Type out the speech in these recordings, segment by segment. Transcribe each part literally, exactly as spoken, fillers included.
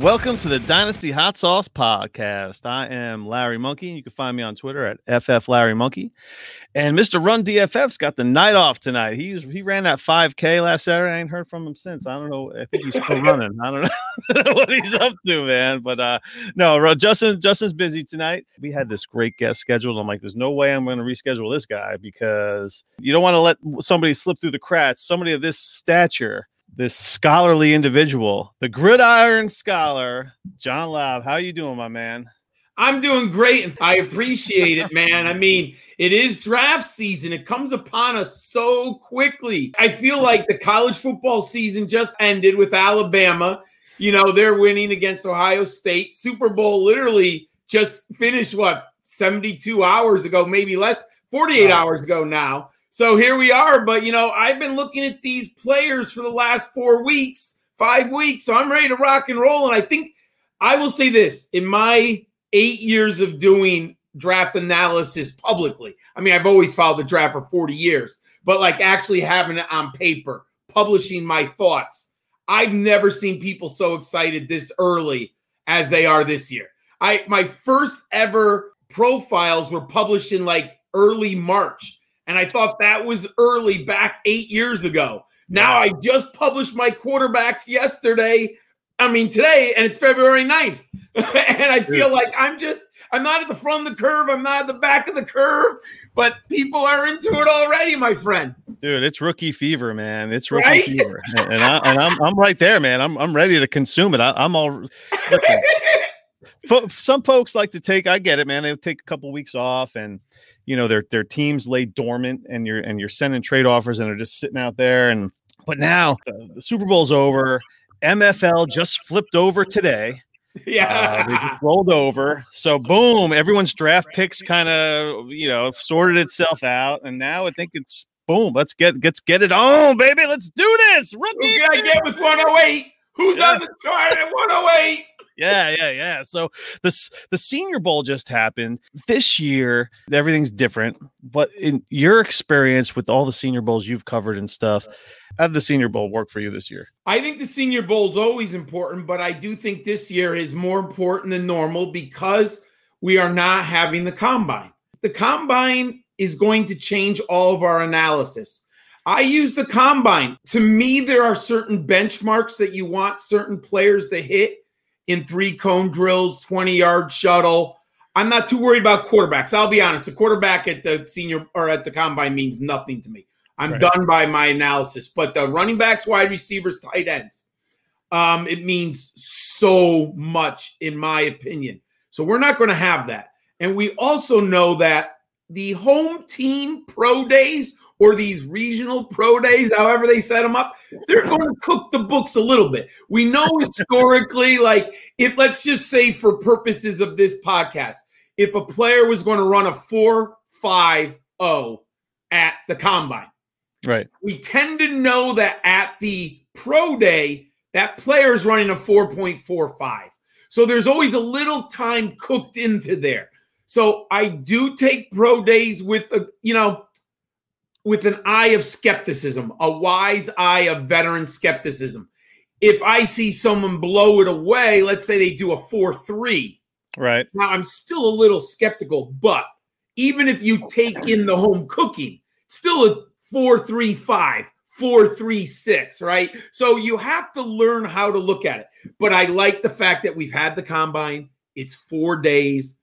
and welcome to the Dynasty Hot Sauce Podcast. I am Larry Monkey. You can find me on Twitter at F F Larry Monkey. And Mister Run D F F's got the night off tonight. He was, he ran that five K last Saturday. I ain't heard from him since. I don't know. I think he's still running. I don't know what he's up to, man. But uh, no, Justin, Justin's busy tonight. We had this great guest scheduled. I'm like, there's no way I'm going to reschedule this guy because you don't want to let somebody slip through the cracks. Somebody of this stature, this scholarly individual, the Gridiron Scholar, John Lobb. How are you doing, my man? I'm doing great. I appreciate it, man. I mean, it is draft season. It comes upon us so quickly. I feel like the college football season just ended with Alabama. You know, they're winning against Ohio State. Super Bowl literally just finished, what, seventy-two hours ago, maybe less, forty-eight hours ago now. So here we are. But, you know, I've been looking at these players for the last four weeks, five weeks. So I'm ready to rock and roll. And I think I will say this in my eight years of doing draft analysis publicly. I mean, I've always followed the draft for forty years, but like actually having it on paper, publishing my thoughts. I've never seen people so excited this early as they are this year. I my first ever profiles were published in like early March. And I thought that was early back eight years ago. Now I just published my quarterbacks yesterday. I mean, today, and it's February ninth. And I feel like I'm just, I'm not at the front of the curve. I'm not at the back of the curve, but people are into it already, my friend. Dude, it's rookie fever, man. It's rookie right? fever. And, and, I, and I'm I'm right there, man. I'm I'm ready to consume it. I, I'm all. Some folks like to take, I get it, man. They'll take a couple weeks off and, you know, their their teams lay dormant and you're, and you're sending trade offers and they're just sitting out there. And but now the, the Super Bowl's over. M F L just flipped over today. Yeah, uh, they just rolled over. So boom, everyone's draft picks kind of, you know, sorted itself out, and now I think it's boom. Let's get let's get it on, baby. Let's do this. Rookie, who can I get with one oh eight? Who's yeah. on the chart at one oh eight? Yeah, yeah, yeah. So this the Senior Bowl just happened this year. Everything's different, but in your experience with all the Senior Bowls you've covered and stuff, how did the Senior Bowl work for you this year? I think the Senior Bowl is always important, but I do think this year is more important than normal because we are not having the combine. The combine is going to change all of our analysis. I use the combine. To me, there are certain benchmarks that you want certain players to hit in three cone drills, twenty-yard shuttle. I'm not too worried about quarterbacks. I'll be honest. The quarterback at the senior or at the combine means nothing to me. I'm right. done by my analysis, but the running backs, wide receivers, tight ends, um, it means so much in my opinion. So we're not going to have that. And we also know that the home team pro days or these regional pro days, however they set them up, they're going to cook the books a little bit. We know historically, like if let's just say for purposes of this podcast, if a player was going to run a four five oh at the combine, right? We tend to know that at the pro day, that player is running a four point four five. So there's always a little time cooked into there. So I do take pro days with, a, you know, with an eye of skepticism, a wise eye of veteran skepticism. If I see someone blow it away, let's say they do a four three. Right. Now, I'm still a little skeptical, but even if you take in the home cooking, still a four three five, four three six, right? So you have to learn how to look at it. But I like the fact that we've had the combine. It's four days.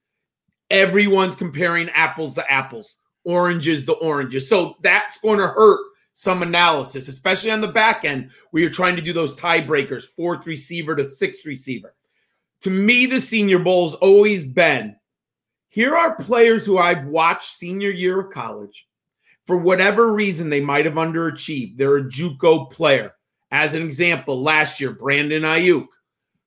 Everyone's comparing apples to apples. Oranges to oranges. So that's going to hurt some analysis, especially on the back end where you're trying to do those tiebreakers, fourth receiver to sixth receiver. To me, the Senior Bowl's always been, here are players who I've watched senior year of college. For whatever reason, they might have underachieved. They're a JUCO player. As an example, last year, Brandon Ayuk,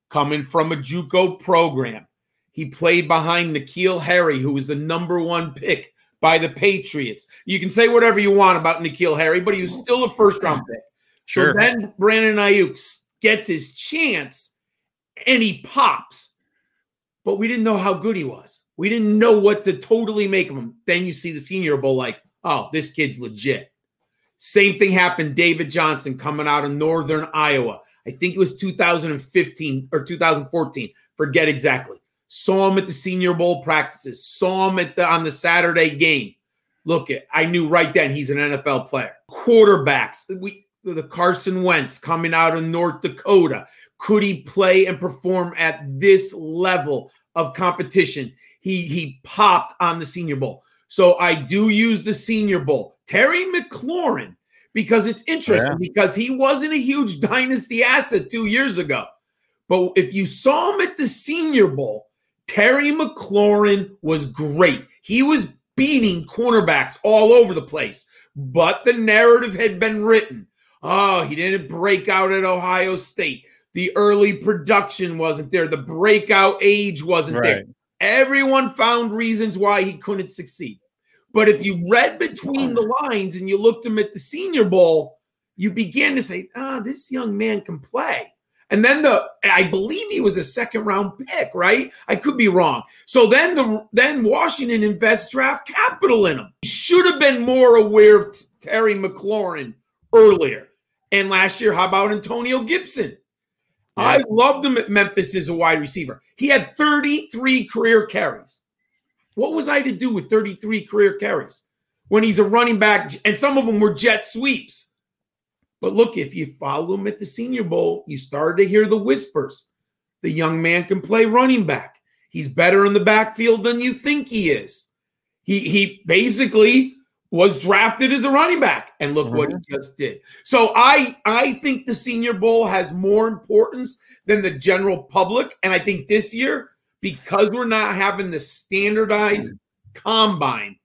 coming from a JUCO program. He played behind N'Keal Harry, who was the number one pick by the Patriots. You can say whatever you want about N'Keal Harry, but he was still a first-round pick. Sure. So then Brandon Ayuk gets his chance, and he pops. But we didn't know how good he was. We didn't know what to totally make of him. Then you see the Senior Bowl like, oh, this kid's legit. Same thing happened, David Johnson coming out of Northern Iowa. I I think it was two thousand fifteen or two thousand fourteen. Forget exactly. Saw him at the Senior Bowl practices. Saw him at the, on the Saturday game. Look, it, I knew right then he's an N F L player. Quarterbacks, we, the Carson Wentz coming out of North Dakota. Could he play and perform at this level of competition? He, he popped on the Senior Bowl. So I do use the Senior Bowl. Terry McLaurin, because it's interesting, yeah. because he wasn't a huge dynasty asset two years ago. But if you saw him at the Senior Bowl, Terry McLaurin was great. He was beating cornerbacks all over the place. But the narrative had been written. Oh, he didn't break out at Ohio State. The early production wasn't there. The breakout age wasn't right. there. Everyone found reasons why he couldn't succeed. But if you read between the lines and you looked him at the Senior Bowl, you began to say, ah, oh, this young man can play. And then the, I believe he was a second round pick, right? I could be wrong. So then the, then Washington invests draft capital in him. Should have been more aware of Terry McLaurin earlier. And last year, how about Antonio Gibson? Yeah. I loved him at Memphis as a wide receiver. He had thirty-three career carries. What was I to do with thirty-three career carries when he's a running back? And some of them were jet sweeps. But look, if you follow him at the Senior Bowl, you started to hear the whispers. The young man can play running back. He's better in the backfield than you think he is. He he basically was drafted as a running back. And look mm-hmm. what he just did. So I, I think the Senior Bowl has more importance than the general public. And I think this year, because we're not having the standardized combine,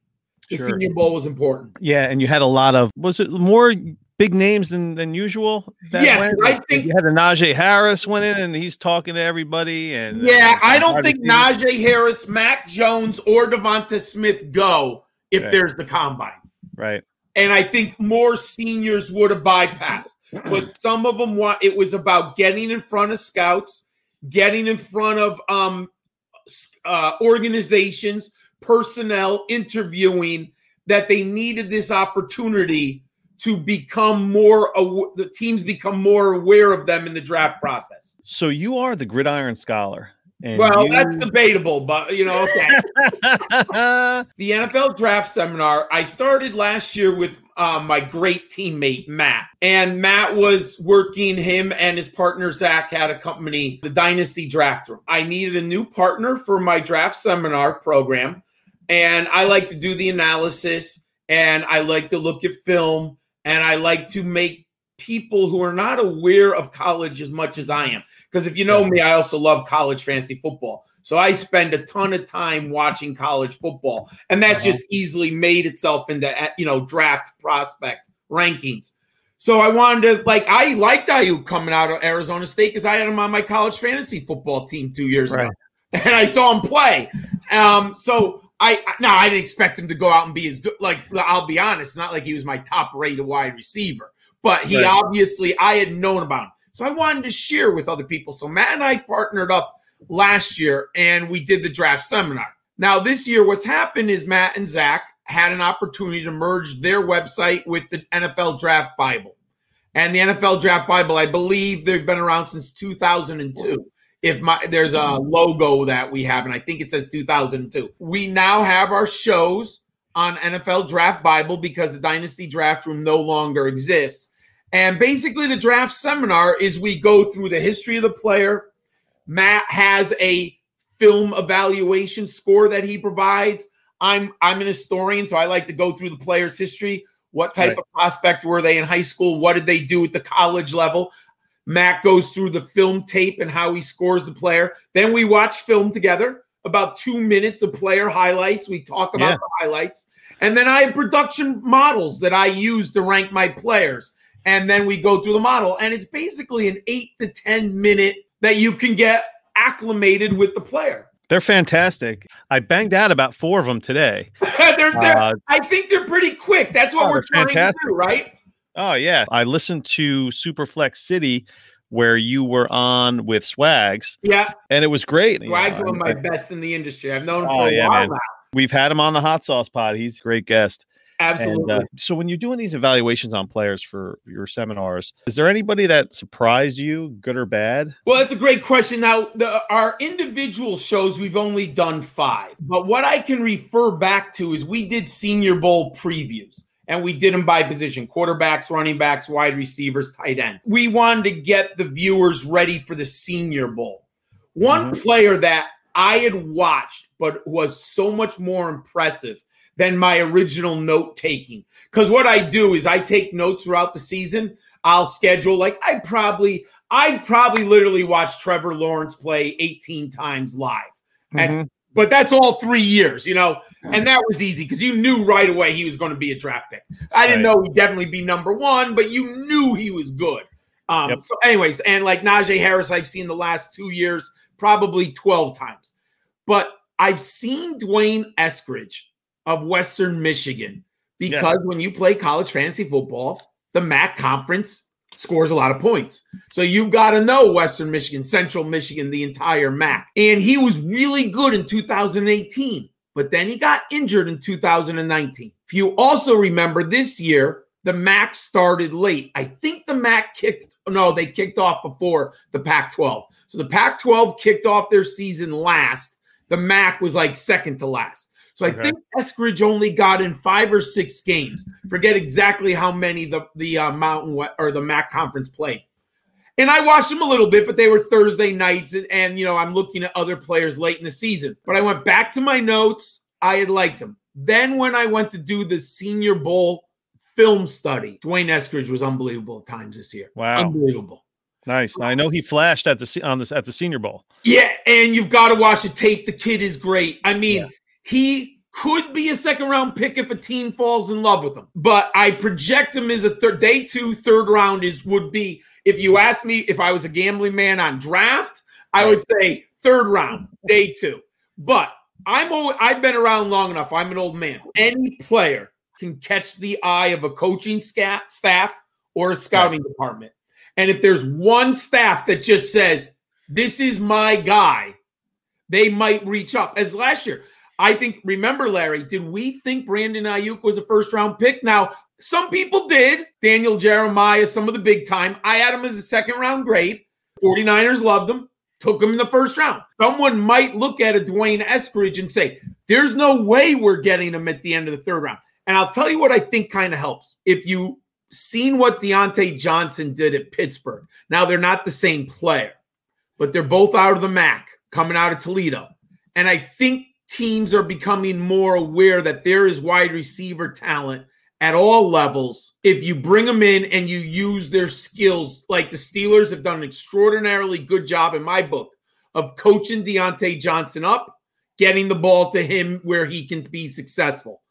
the sure. Senior Bowl was important. Yeah, and you had a lot of – was it more – big names than, than usual. That yeah, went. I think you had a Najee Harris went in and he's talking to everybody. And yeah, uh, I don't think Najee Harris, Mac Jones, or Devonta Smith go if right. there's the combine. Right. And I think more seniors would have bypassed. But some of them want it was about getting in front of scouts, getting in front of um uh, organizations, personnel, interviewing, that they needed this opportunity to become more, the teams become more aware of them in the draft process. So you are the Gridiron Scholar. And well, you... that's debatable, but you know, okay. The N F L Draft Seminar, I started last year with uh, my great teammate, Matt. And Matt was working, him and his partner, Zach, had a company, the Dynasty Draft Room. I needed a new partner for my draft seminar program. And I like to do the analysis, and I like to look at film. And I like to make people who are not aware of college as much as I am. Because if you know me, I also love college fantasy football. So I spend a ton of time watching college football. And that's just easily made itself into, you know, draft prospect rankings. So I wanted to, like, I liked Ayuk coming out of Arizona State because I had him on my college fantasy football team two years right. ago. And I saw him play. Um, so... I no, I didn't expect him to go out and be as good. Like, I'll be honest, it's not like he was my top-rated wide receiver, but he right. obviously I had known about him, so I wanted to share with other people. So Matt and I partnered up last year, and we did the draft seminar. Now this year, what's happened is Matt and Zach had an opportunity to merge their website with the N F L Draft Bible, and the N F L Draft Bible, I believe, they've been around since two thousand two. If my there's a logo that we have, and I think it says two thousand two. We now have our shows on N F L Draft Bible because the Dynasty Draft Room no longer exists. And basically the draft seminar is we go through the history of the player. Matt has a film evaluation score that he provides. I'm I'm an historian, so I like to go through the player's history. What type right. of prospect were they in high school? What did they do at the college level? Matt goes through the film tape and how he scores the player. Then we watch film together, about two minutes of player highlights. We talk about yeah. the highlights. And then I have production models that I use to rank my players. And then we go through the model. And it's basically an eight to ten minute that you can get acclimated with the player. They're fantastic. I banged out about four of them today. they're, they're, uh, I think they're pretty quick. That's what oh, we're trying fantastic. to do, right? Oh, yeah. I listened to Superflex City where you were on with Swags. Yeah. And it was great. Swags you know, one of my I, best in the industry. I've known him oh, for a yeah, while man. now. We've had him on the Hot Sauce Pod. He's a great guest. Absolutely. And, uh, so when you're doing these evaluations on players for your seminars, is there anybody that surprised you, good or bad? Well, that's a great question. Now, the, our individual shows, we've only done five. But what I can refer back to is we did Senior Bowl previews. And we did them by position, quarterbacks, running backs, wide receivers, tight end. We wanted to get the viewers ready for the Senior Bowl. One mm-hmm. player that I had watched but was so much more impressive than my original note-taking. Because what I do is I take notes throughout the season. I'll schedule, like, I probably, I probably literally watched Trevor Lawrence play eighteen times live. Mm-hmm. And But that's all three years, you know, and that was easy because you knew right away he was going to be a draft pick. I didn't right. know he'd definitely be number one, but you knew he was good. Um, yep. So anyways, and like Najee Harris, I've seen the last two years, probably twelve times. But I've seen Dwayne Eskridge of Western Michigan because yeah. when you play college fantasy football, the M A C conference scores a lot of points. So you've got to know Western Michigan, Central Michigan, the entire M A C. And he was really good in two thousand eighteen, but then he got injured in two thousand nineteen. If you also remember this year, the M A C started late. I think the M A C kicked, no, they kicked off before the Pac twelve. So the Pac twelve kicked off their season last. The M A C was like second to last. So I okay. think Eskridge only got in five or six games. Forget exactly how many the the uh, Mountain or the M A C conference played. And I watched them a little bit, but they were Thursday nights, and, and you know I'm looking at other players late in the season. But I went back to my notes. I had liked them. Then when I went to do the Senior Bowl film study, Dwayne Eskridge was unbelievable at times this year. Wow, unbelievable. Nice. Now, I know he flashed at the on this at the Senior Bowl. Yeah, and you've got to watch the tape. The kid is great. I mean. Yeah. He could be a second-round pick if a team falls in love with him. But I project him as a third, day two, third round is would be, if you asked me if I was a gambling man on draft, I would say third round, day two. But I'm old, I've been around long enough. I'm an old man. Any player can catch the eye of a coaching scat, staff or a scouting right. department. And if there's one staff that just says, this is my guy, they might reach up. As last year. I think, remember, Larry, did we think Brandon Ayuk was a first-round pick? Now, some people did. Daniel Jeremiah, some of the big time. I had him as a second-round grade. forty-niners loved him, took him in the first round. Someone might look at a Dwayne Eskridge and say, there's no way we're getting him at the end of the third round. And I'll tell you what I think kind of helps. If you've seen what Diontae Johnson did at Pittsburgh. Now, they're not the same player, but they're both out of the M A C, coming out of Toledo. And I think teams are becoming more aware that there is wide receiver talent at all levels. If you bring them in and you use their skills, like the Steelers have done an extraordinarily good job in my book of coaching Diontae Johnson up, getting the ball to him where he can be successful.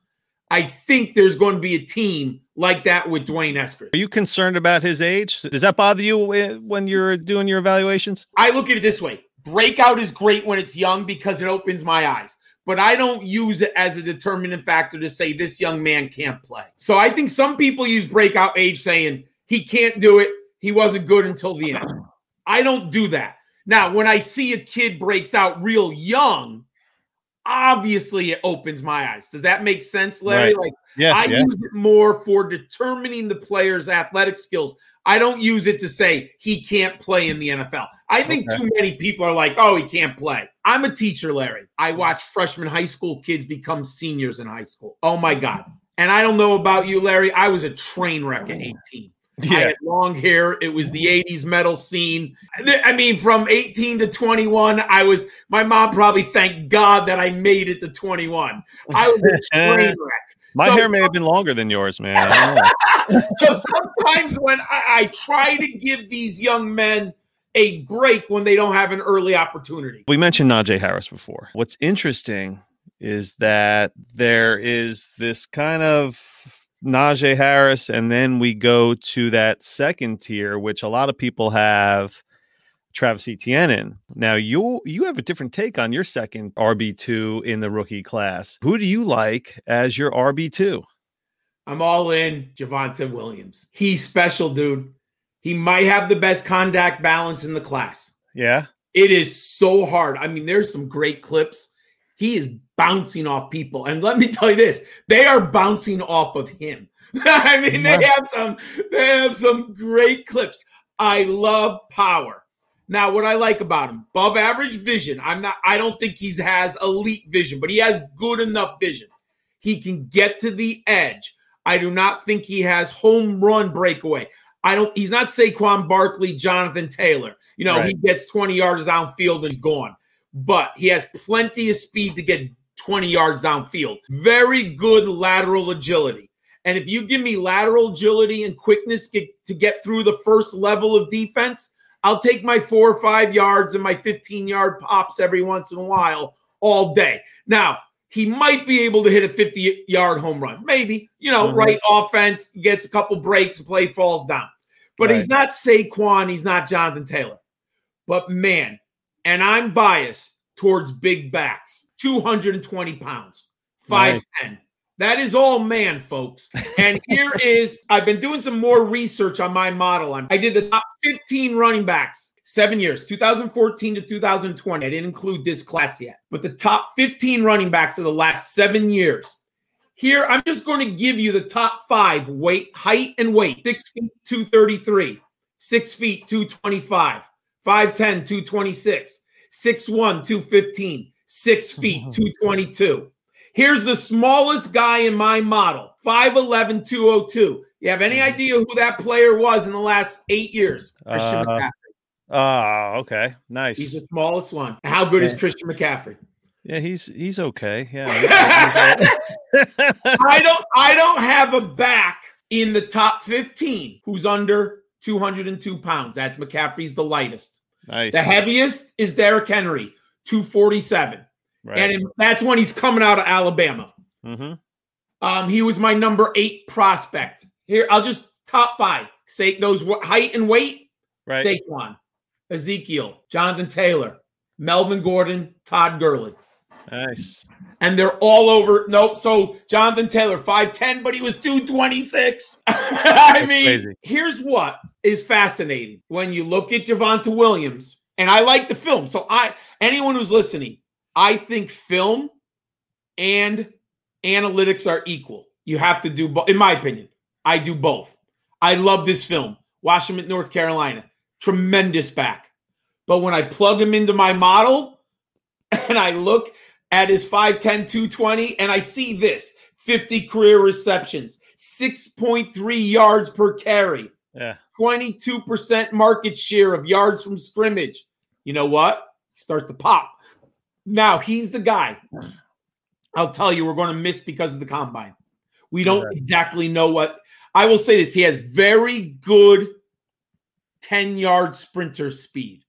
I think there's going to be a team like that with Dwayne Eskridge. Are you concerned about his age? Does that bother you when you're doing your evaluations? I look at it this way. Breakout is great when it's young because it opens my eyes. But I don't use it as a determinant factor to say this young man can't play. So I think some people use breakout age saying he can't do it. He wasn't good until the end. I don't do that. Now, when I see a kid breaks out real young, obviously it opens my eyes. Does that make sense, Larry? Right. Like yeah, I yeah. use it more for determining the player's athletic skills. I don't use it to say he can't play in the N F L. I think okay. too many people are like, oh, he can't play. I'm a teacher, Larry. I watch freshman high school kids become seniors in high school. Oh, my God. And I don't know about you, Larry. I was a train wreck at eighteen. Yeah. I had long hair. It was the eighties metal scene. I mean, from eighteen to twenty-one, I was – my mom probably thanked God that I made it to twenty-one. I was a train wreck. My so, hair may have been longer than yours, man. I don't know. So sometimes when I, I try to give these young men a break when they don't have an early opportunity. We mentioned Najee Harris before. What's interesting is that there is this kind of Najee Harris, and then we go to that second tier, which a lot of people have Travis Etienne in. Now, you you have a different take on your second R B two in the rookie class. Who do you like as your R B two? I'm all in Javonte Williams. He's special, dude. He might have the best contact balance in the class. Yeah. It is so hard. I mean, there's some great clips. He is bouncing off people. And let me tell you this, they are bouncing off of him. I mean, they have some, they have some great clips. I love power. Now, what I like about him, above average vision. I'm not, I don't think he has elite vision, but he has good enough vision. He can get to the edge. I do not think he has home run breakaway. I don't, he's not Saquon Barkley, Jonathan Taylor. You know, right. He gets twenty yards downfield and he's gone. But he has plenty of speed to get twenty yards downfield. Very good lateral agility. And if you give me lateral agility and quickness get, to get through the first level of defense, I'll take my four or five yards and my fifteen-yard pops every once in a while all day. Now, he might be able to hit a fifty-yard home run. Maybe, you know, mm-hmm. right offense, gets a couple breaks, play falls down. But right. he's not Saquon. He's not Jonathan Taylor. But, man, and I'm biased towards big backs, two hundred twenty pounds, five ten. Right. That is all man, folks. And here is, I've been doing some more research on my model. I did the top fifteen running backs, seven years, two thousand fourteen to two thousand twenty. I didn't include this class yet. But the top fifteen running backs of the last seven years. Here, I'm just going to give you the top five weight, height and weight. Six feet, two thirty-three. Six feet, two twenty-five. five ten, two twenty-six. six one, two fifteen. Six feet, two twenty-two. Here's the smallest guy in my model, five eleven, two oh two. You have any idea who that player was in the last eight years? Christian uh, McCaffrey. Oh, uh, okay. Nice. He's the smallest one. How good yeah. is Christian McCaffrey? Yeah, he's he's okay. Yeah. He's okay. I don't I don't have a back in the top fifteen who's under two hundred two pounds. That's McCaffrey's the lightest. Nice. The heaviest is Derrick Henry, two forty-seven. Right. And in, that's when he's coming out of Alabama. Mm-hmm. Um, he was my number eight prospect. Here, I'll just top five. Say those wh- height and weight. Right. Saquon, Ezekiel, Jonathan Taylor, Melvin Gordon, Todd Gurley. Nice. And they're all over. Nope. So Jonathan Taylor, five ten, but he was two twenty-six. I mean, crazy. Here's what is fascinating. When you look at Javonte Williams, and I like the film. So I, anyone who's listening, I think film and analytics are equal. You have to do both. In my opinion, I do both. I love this film. Watch him at North Carolina. Tremendous back. But when I plug him into my model and I look at his five ten, two twenty, and I see this, fifty career receptions, six point three yards per carry, yeah. twenty-two percent market share of yards from scrimmage. You know what? Start to pop. Now, he's the guy, I'll tell you, we're going to miss because of the combine. We don't okay. exactly know what – I will say this. He has very good ten-yard sprinter speed.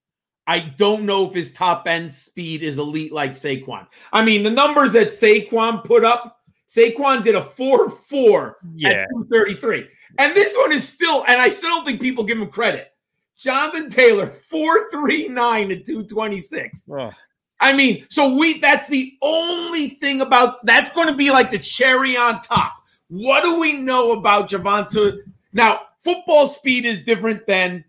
I don't know if his top-end speed is elite like Saquon. I mean, the numbers that Saquon put up, Saquon did a four four yeah. at two thirty-three. And this one is still – and I still don't think people give him credit. Jonathan Taylor, four thirty-nine at two twenty-six. Oh. I mean, so we that's the only thing about that's going to be like the cherry on top. What do we know about Javonte? Now, football speed is different than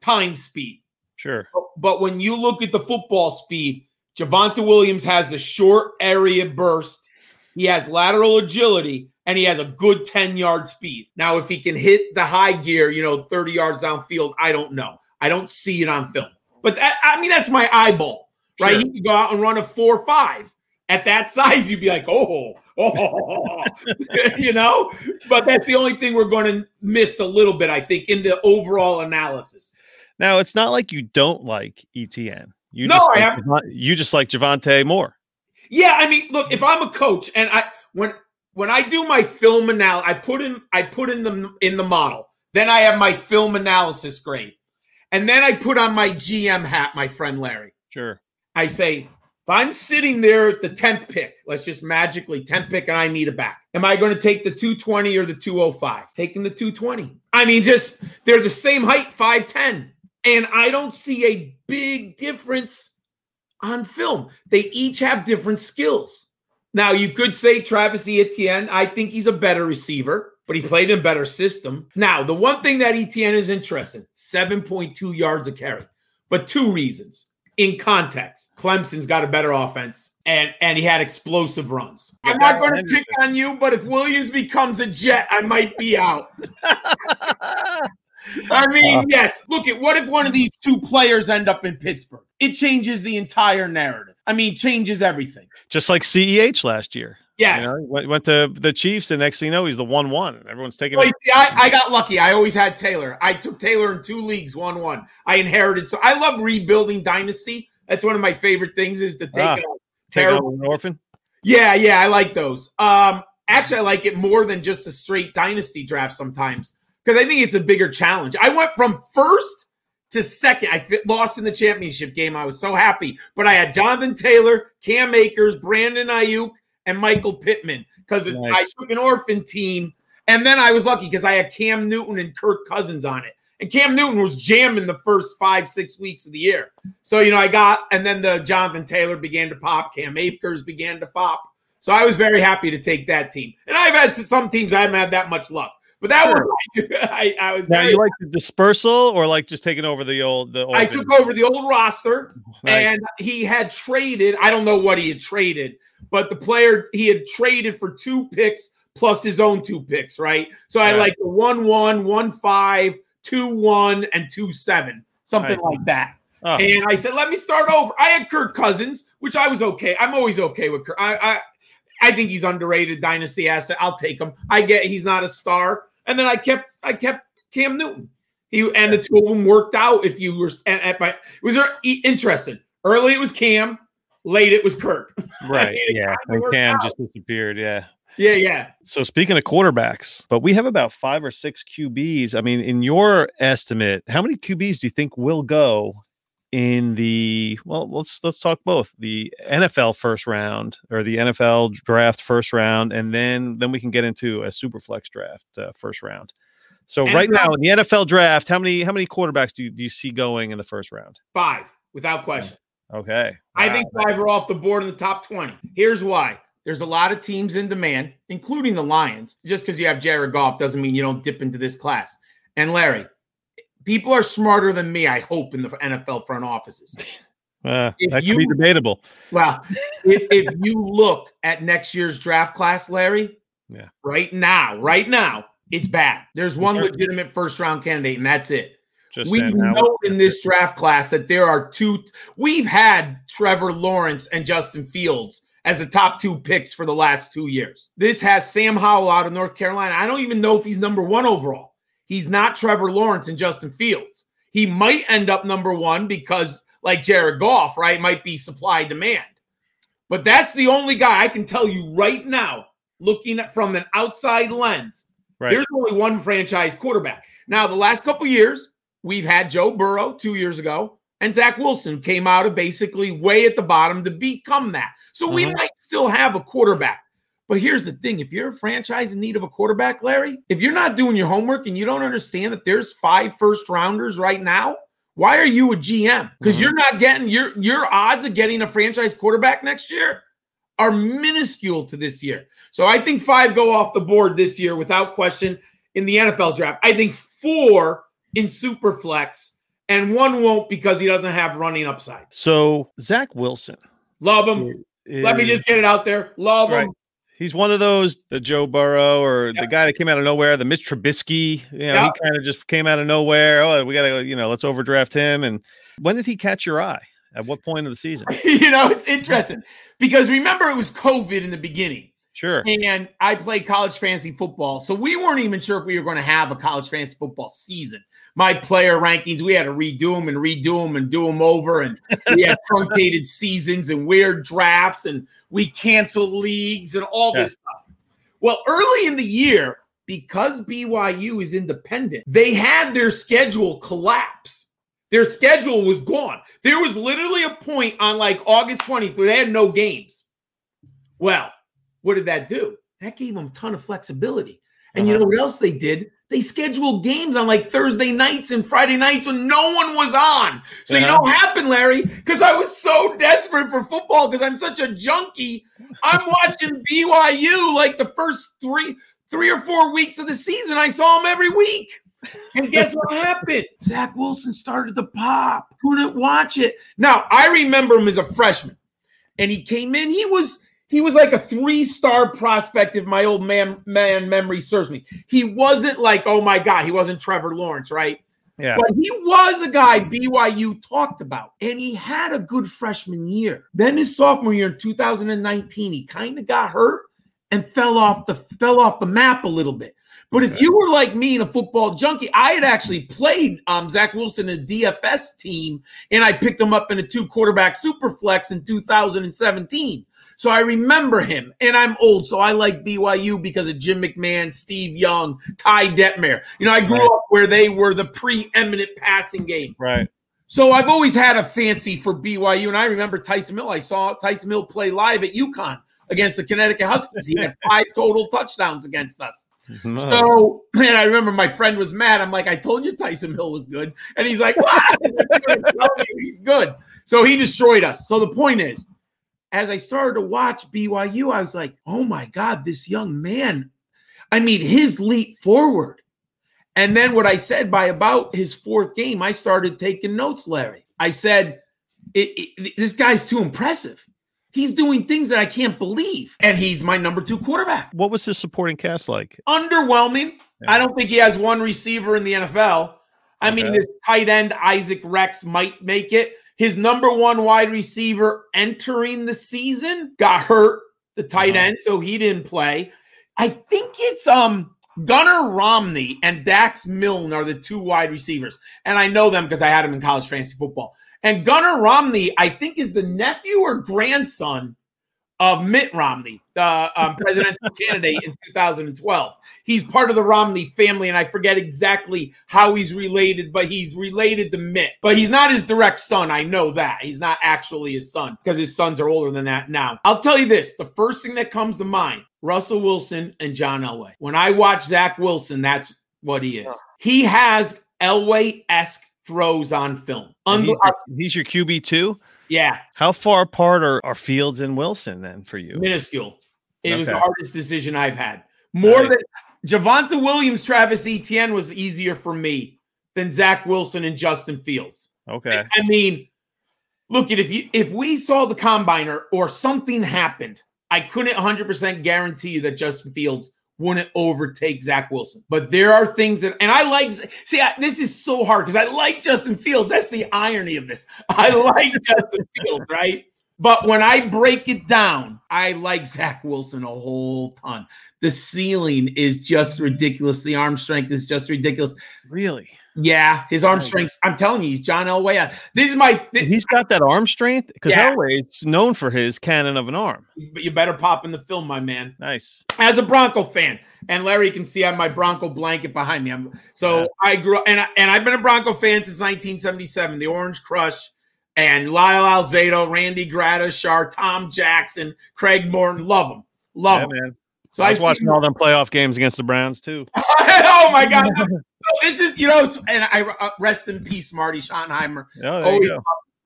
time speed. Sure. But, but when you look at the football speed, Javonte Williams has a short area burst. He has lateral agility, and he has a good ten-yard speed. Now, if he can hit the high gear, you know, thirty yards downfield, I don't know. I don't see it on film. But that, I mean, that's my eyeball. Right, sure. He could go out and run a four or five at that size. You'd be like, oh, oh, you know. But that's the only thing we're going to miss a little bit, I think, in the overall analysis. Now, it's not like you don't like Etienne. You no, just I like haven't. Javonte, you just like Javonte more. Yeah, I mean, look, if I'm a coach and I when when I do my film analysis, I put in I put in the in the model. Then I have my film analysis grade, and then I put on my G M hat, my friend Larry. Sure. I say, if I'm sitting there at the tenth pick, let's just magically tenth pick and I need a back. Am I going to take the two twenty or the two oh five? Taking the two twenty. I mean, just they're the same height, five ten. And I don't see a big difference on film. They each have different skills. Now, you could say Travis Etienne, I think he's a better receiver, but he played in a better system. Now, the one thing that Etienne is interesting, seven point two yards a carry, but two reasons. in context, Clemson's got a better offense, and and he had explosive runs. Yeah, I'm not going to pick on you, but if Williams becomes a Jet, I might be out. I mean, uh, yes. Look at what if one of these two players end up in Pittsburgh? It changes the entire narrative. I mean, changes everything. Just like C E H last year. Yes. You know, went, went to the Chiefs, and next thing you know, he's the one one. Everyone's taking well, see, I, I got lucky. I always had Taylor. I took Taylor in two leagues, one one. I inherited. So I love rebuilding dynasty. That's one of my favorite things is to take ah, it Take out an orphan? Yeah, yeah. I like those. Um, Actually, I like it more than just a straight dynasty draft sometimes. Because I think it's a bigger challenge. I went from first to second. I fit, lost in the championship game. I was so happy. But I had Jonathan Taylor, Cam Akers, Brandon Ayuk, and Michael Pittman. Because nice. I took an orphan team. And then I was lucky because I had Cam Newton and Kirk Cousins on it. And Cam Newton was jamming the first five, six weeks of the year. So, you know, I got – and then the Jonathan Taylor began to pop. Cam Akers began to pop. So I was very happy to take that team. And I've had – some teams I haven't had that much luck. But that sure. was I, I was. Now very, you like the dispersal or like just taking over the old the. Old I took over the old roster, nice. And he had traded. I don't know what he had traded, but the player he had traded for two picks plus his own two picks, right? So yeah. I like the one one, one five, two one, and two seven, something right. like that. Oh. And I said, let me start over. I had Kirk Cousins, which I was okay. I'm always okay with Kirk. I. I I think he's underrated dynasty asset. I'll take him. I get he's not a star. And then I kept I kept Cam Newton. He and the two of them worked out. If you were at, at my, was there interesting? Early it was Cam, late it was Kirk. Right. I mean, yeah. And Cam out. Just disappeared. Yeah. Yeah. Yeah. So speaking of quarterbacks, but we have about five or six Q Bs. I mean, in your estimate, how many Q Bs do you think will go? In the well, let's let's talk both the N F L first round or the N F L draft first round, and then then we can get into a super flex draft uh, first round. So N F L, right now in the N F L draft, how many how many quarterbacks do you, do you see going in the first round? Five, without question. Okay, wow. I think five are off the board in the top twenty. Here's why: there's a lot of teams in demand, including the Lions. Just because you have Jared Goff doesn't mean you don't dip into this class. And Larry. People are smarter than me, I hope, in the N F L front offices. Uh, that you, could be debatable. Well, if, if you look at next year's draft class, Larry, yeah. right now, right now, it's bad. There's one legitimate first-round candidate, and that's it. Just we know in this draft class that there are two – we've had Trevor Lawrence and Justin Fields as the top two picks for the last two years. This has Sam Howell out of North Carolina. I don't even know if he's number one overall. He's not Trevor Lawrence and Justin Fields. He might end up number one because, like Jared Goff, right, might be supply-demand. But that's the only guy I can tell you right now, looking at from an outside lens, right. There's only one franchise quarterback. Now, the last couple years, we've had Joe Burrow two years ago and Zach Wilson came out of basically way at the bottom to become that. So uh-huh. we might still have a quarterback. But here's the thing. If you're a franchise in need of a quarterback, Larry, if you're not doing your homework and you don't understand that there's five first-rounders right now, why are you a G M? Because mm-hmm. you're not getting your, – your odds of getting a franchise quarterback next year are minuscule to this year. So I think five go off the board this year without question in the N F L draft. I think four in Superflex, and one won't because he doesn't have running upside. So Zach Wilson. Love him. Is, Let me just get it out there. Love right. him. He's one of those, the Joe Burrow or yep. the guy that came out of nowhere, the Mitch Trubisky. You know, yep. He kind of just came out of nowhere. Oh, we got to, you know, let's overdraft him. And when did he catch your eye? At what point of the season? You know, it's interesting because remember it was COVID in the beginning. Sure. And I played college fantasy football. So we weren't even sure if we were going to have a college fantasy football season. My player rankings, we had to redo them and redo them and do them over. And we had truncated seasons and weird drafts and we canceled leagues and all yeah. this stuff. Well, early in the year, because B Y U is independent, they had their schedule collapse. Their schedule was gone. There was literally a point on like August twentieth where they had no games. Well, what did that do? That gave them a ton of flexibility. And uh-huh. you know what else they did? They scheduled games on like Thursday nights and Friday nights when no one was on. So uh-huh. you know what happened, Larry? Because I was so desperate for football because I'm such a junkie. I'm watching B Y U like the first three, three or four weeks of the season. I saw them every week. And guess what happened? Zach Wilson started to pop. Couldn't watch it. Now, I remember him as a freshman. And he came in. He was he was like a three-star prospect if my old man, man memory serves me. He wasn't like, oh, my God, he wasn't Trevor Lawrence, right? Yeah. But he was a guy B Y U talked about, and he had a good freshman year. Then his sophomore year in two thousand nineteen, he kind of got hurt and fell off the fell off the map a little bit. But if you were like me and a football junkie, I had actually played um, Zach Wilson in a D F S team, and I picked him up in a two-quarterback super flex in two thousand seventeen. So I remember him, and I'm old, so I like B Y U because of Jim McMahon, Steve Young, Ty Detmer. You know, I grew right. up where they were the preeminent passing game. Right. So I've always had a fancy for B Y U, and I remember Tyson Hill. I saw Tyson Hill play live at UConn against the Connecticut Huskies. He had five total touchdowns against us. No. So, and I remember my friend was mad. I'm like, I told you Tyson Hill was good. And he's like, what? He's good. So he destroyed us. So the point is, as I started to watch B Y U, I was like, oh, my God, this young man, I mean, his leap forward. And then what I said by about his fourth game, I started taking notes, Larry. I said, it, it, this guy's too impressive. He's doing things that I can't believe. And he's my number two quarterback. What was his supporting cast like? Underwhelming. Yeah. I don't think he has one receiver in the N F L. I okay. mean, this tight end, Isaac Rex, might make it. His number one wide receiver entering the season got hurt, the tight uh-huh. end, so he didn't play. I think it's um Gunnar Romney and Dax Milne are the two wide receivers, and I know them because I had them in college fantasy football. And Gunnar Romney, I think, is the nephew or grandson of Mitt Romney, the um, presidential candidate in two thousand twelve. He's part of the Romney family, and I forget exactly how he's related, but he's related to Mitt. But he's not his direct son. I know that. He's not actually his son because his sons are older than that now. I'll tell you this. The first thing that comes to mind, Russell Wilson and John Elway. When I watch Zach Wilson, that's what he is. He has Elway-esque throws on film. Unbel- he's, your, he's your Q B too? Yeah. How far apart are, are Fields and Wilson then for you? Minuscule. It okay. was the hardest decision I've had. More right. than Javonte Williams, Travis Etienne was easier for me than Zach Wilson and Justin Fields. Okay. I, I mean, look at if you if we saw the combine or, or something happened, I couldn't one hundred percent guarantee you that Justin Fields wouldn't overtake Zach Wilson. But there are things that, and I like, see, I, this is so hard because I like Justin Fields. That's the irony of this. I like Justin Fields, right? But when I break it down, I like Zach Wilson a whole ton. The ceiling is just ridiculous. The arm strength is just ridiculous. Really? Yeah, his arm strength. I'm telling you, he's John Elway. This is my. Th- he's got that arm strength because yeah. Elway's known for his cannon of an arm. But you better pop in the film, my man. Nice. As a Bronco fan, and Larry can see I have my Bronco blanket behind me. I'm, so yeah. I grew up, and I, and I've been a Bronco fan since nineteen seventy-seven. The Orange Crush, and Lyle Alzado, Randy Gradishar, Tom Jackson, Craig Morton. Love them, love yeah, them. Man. So I was I watching see- all them playoff games against the Browns too. Oh my God. It's just, you know, it's, and I uh, rest in peace, Marty Schottenheimer. Oh, Always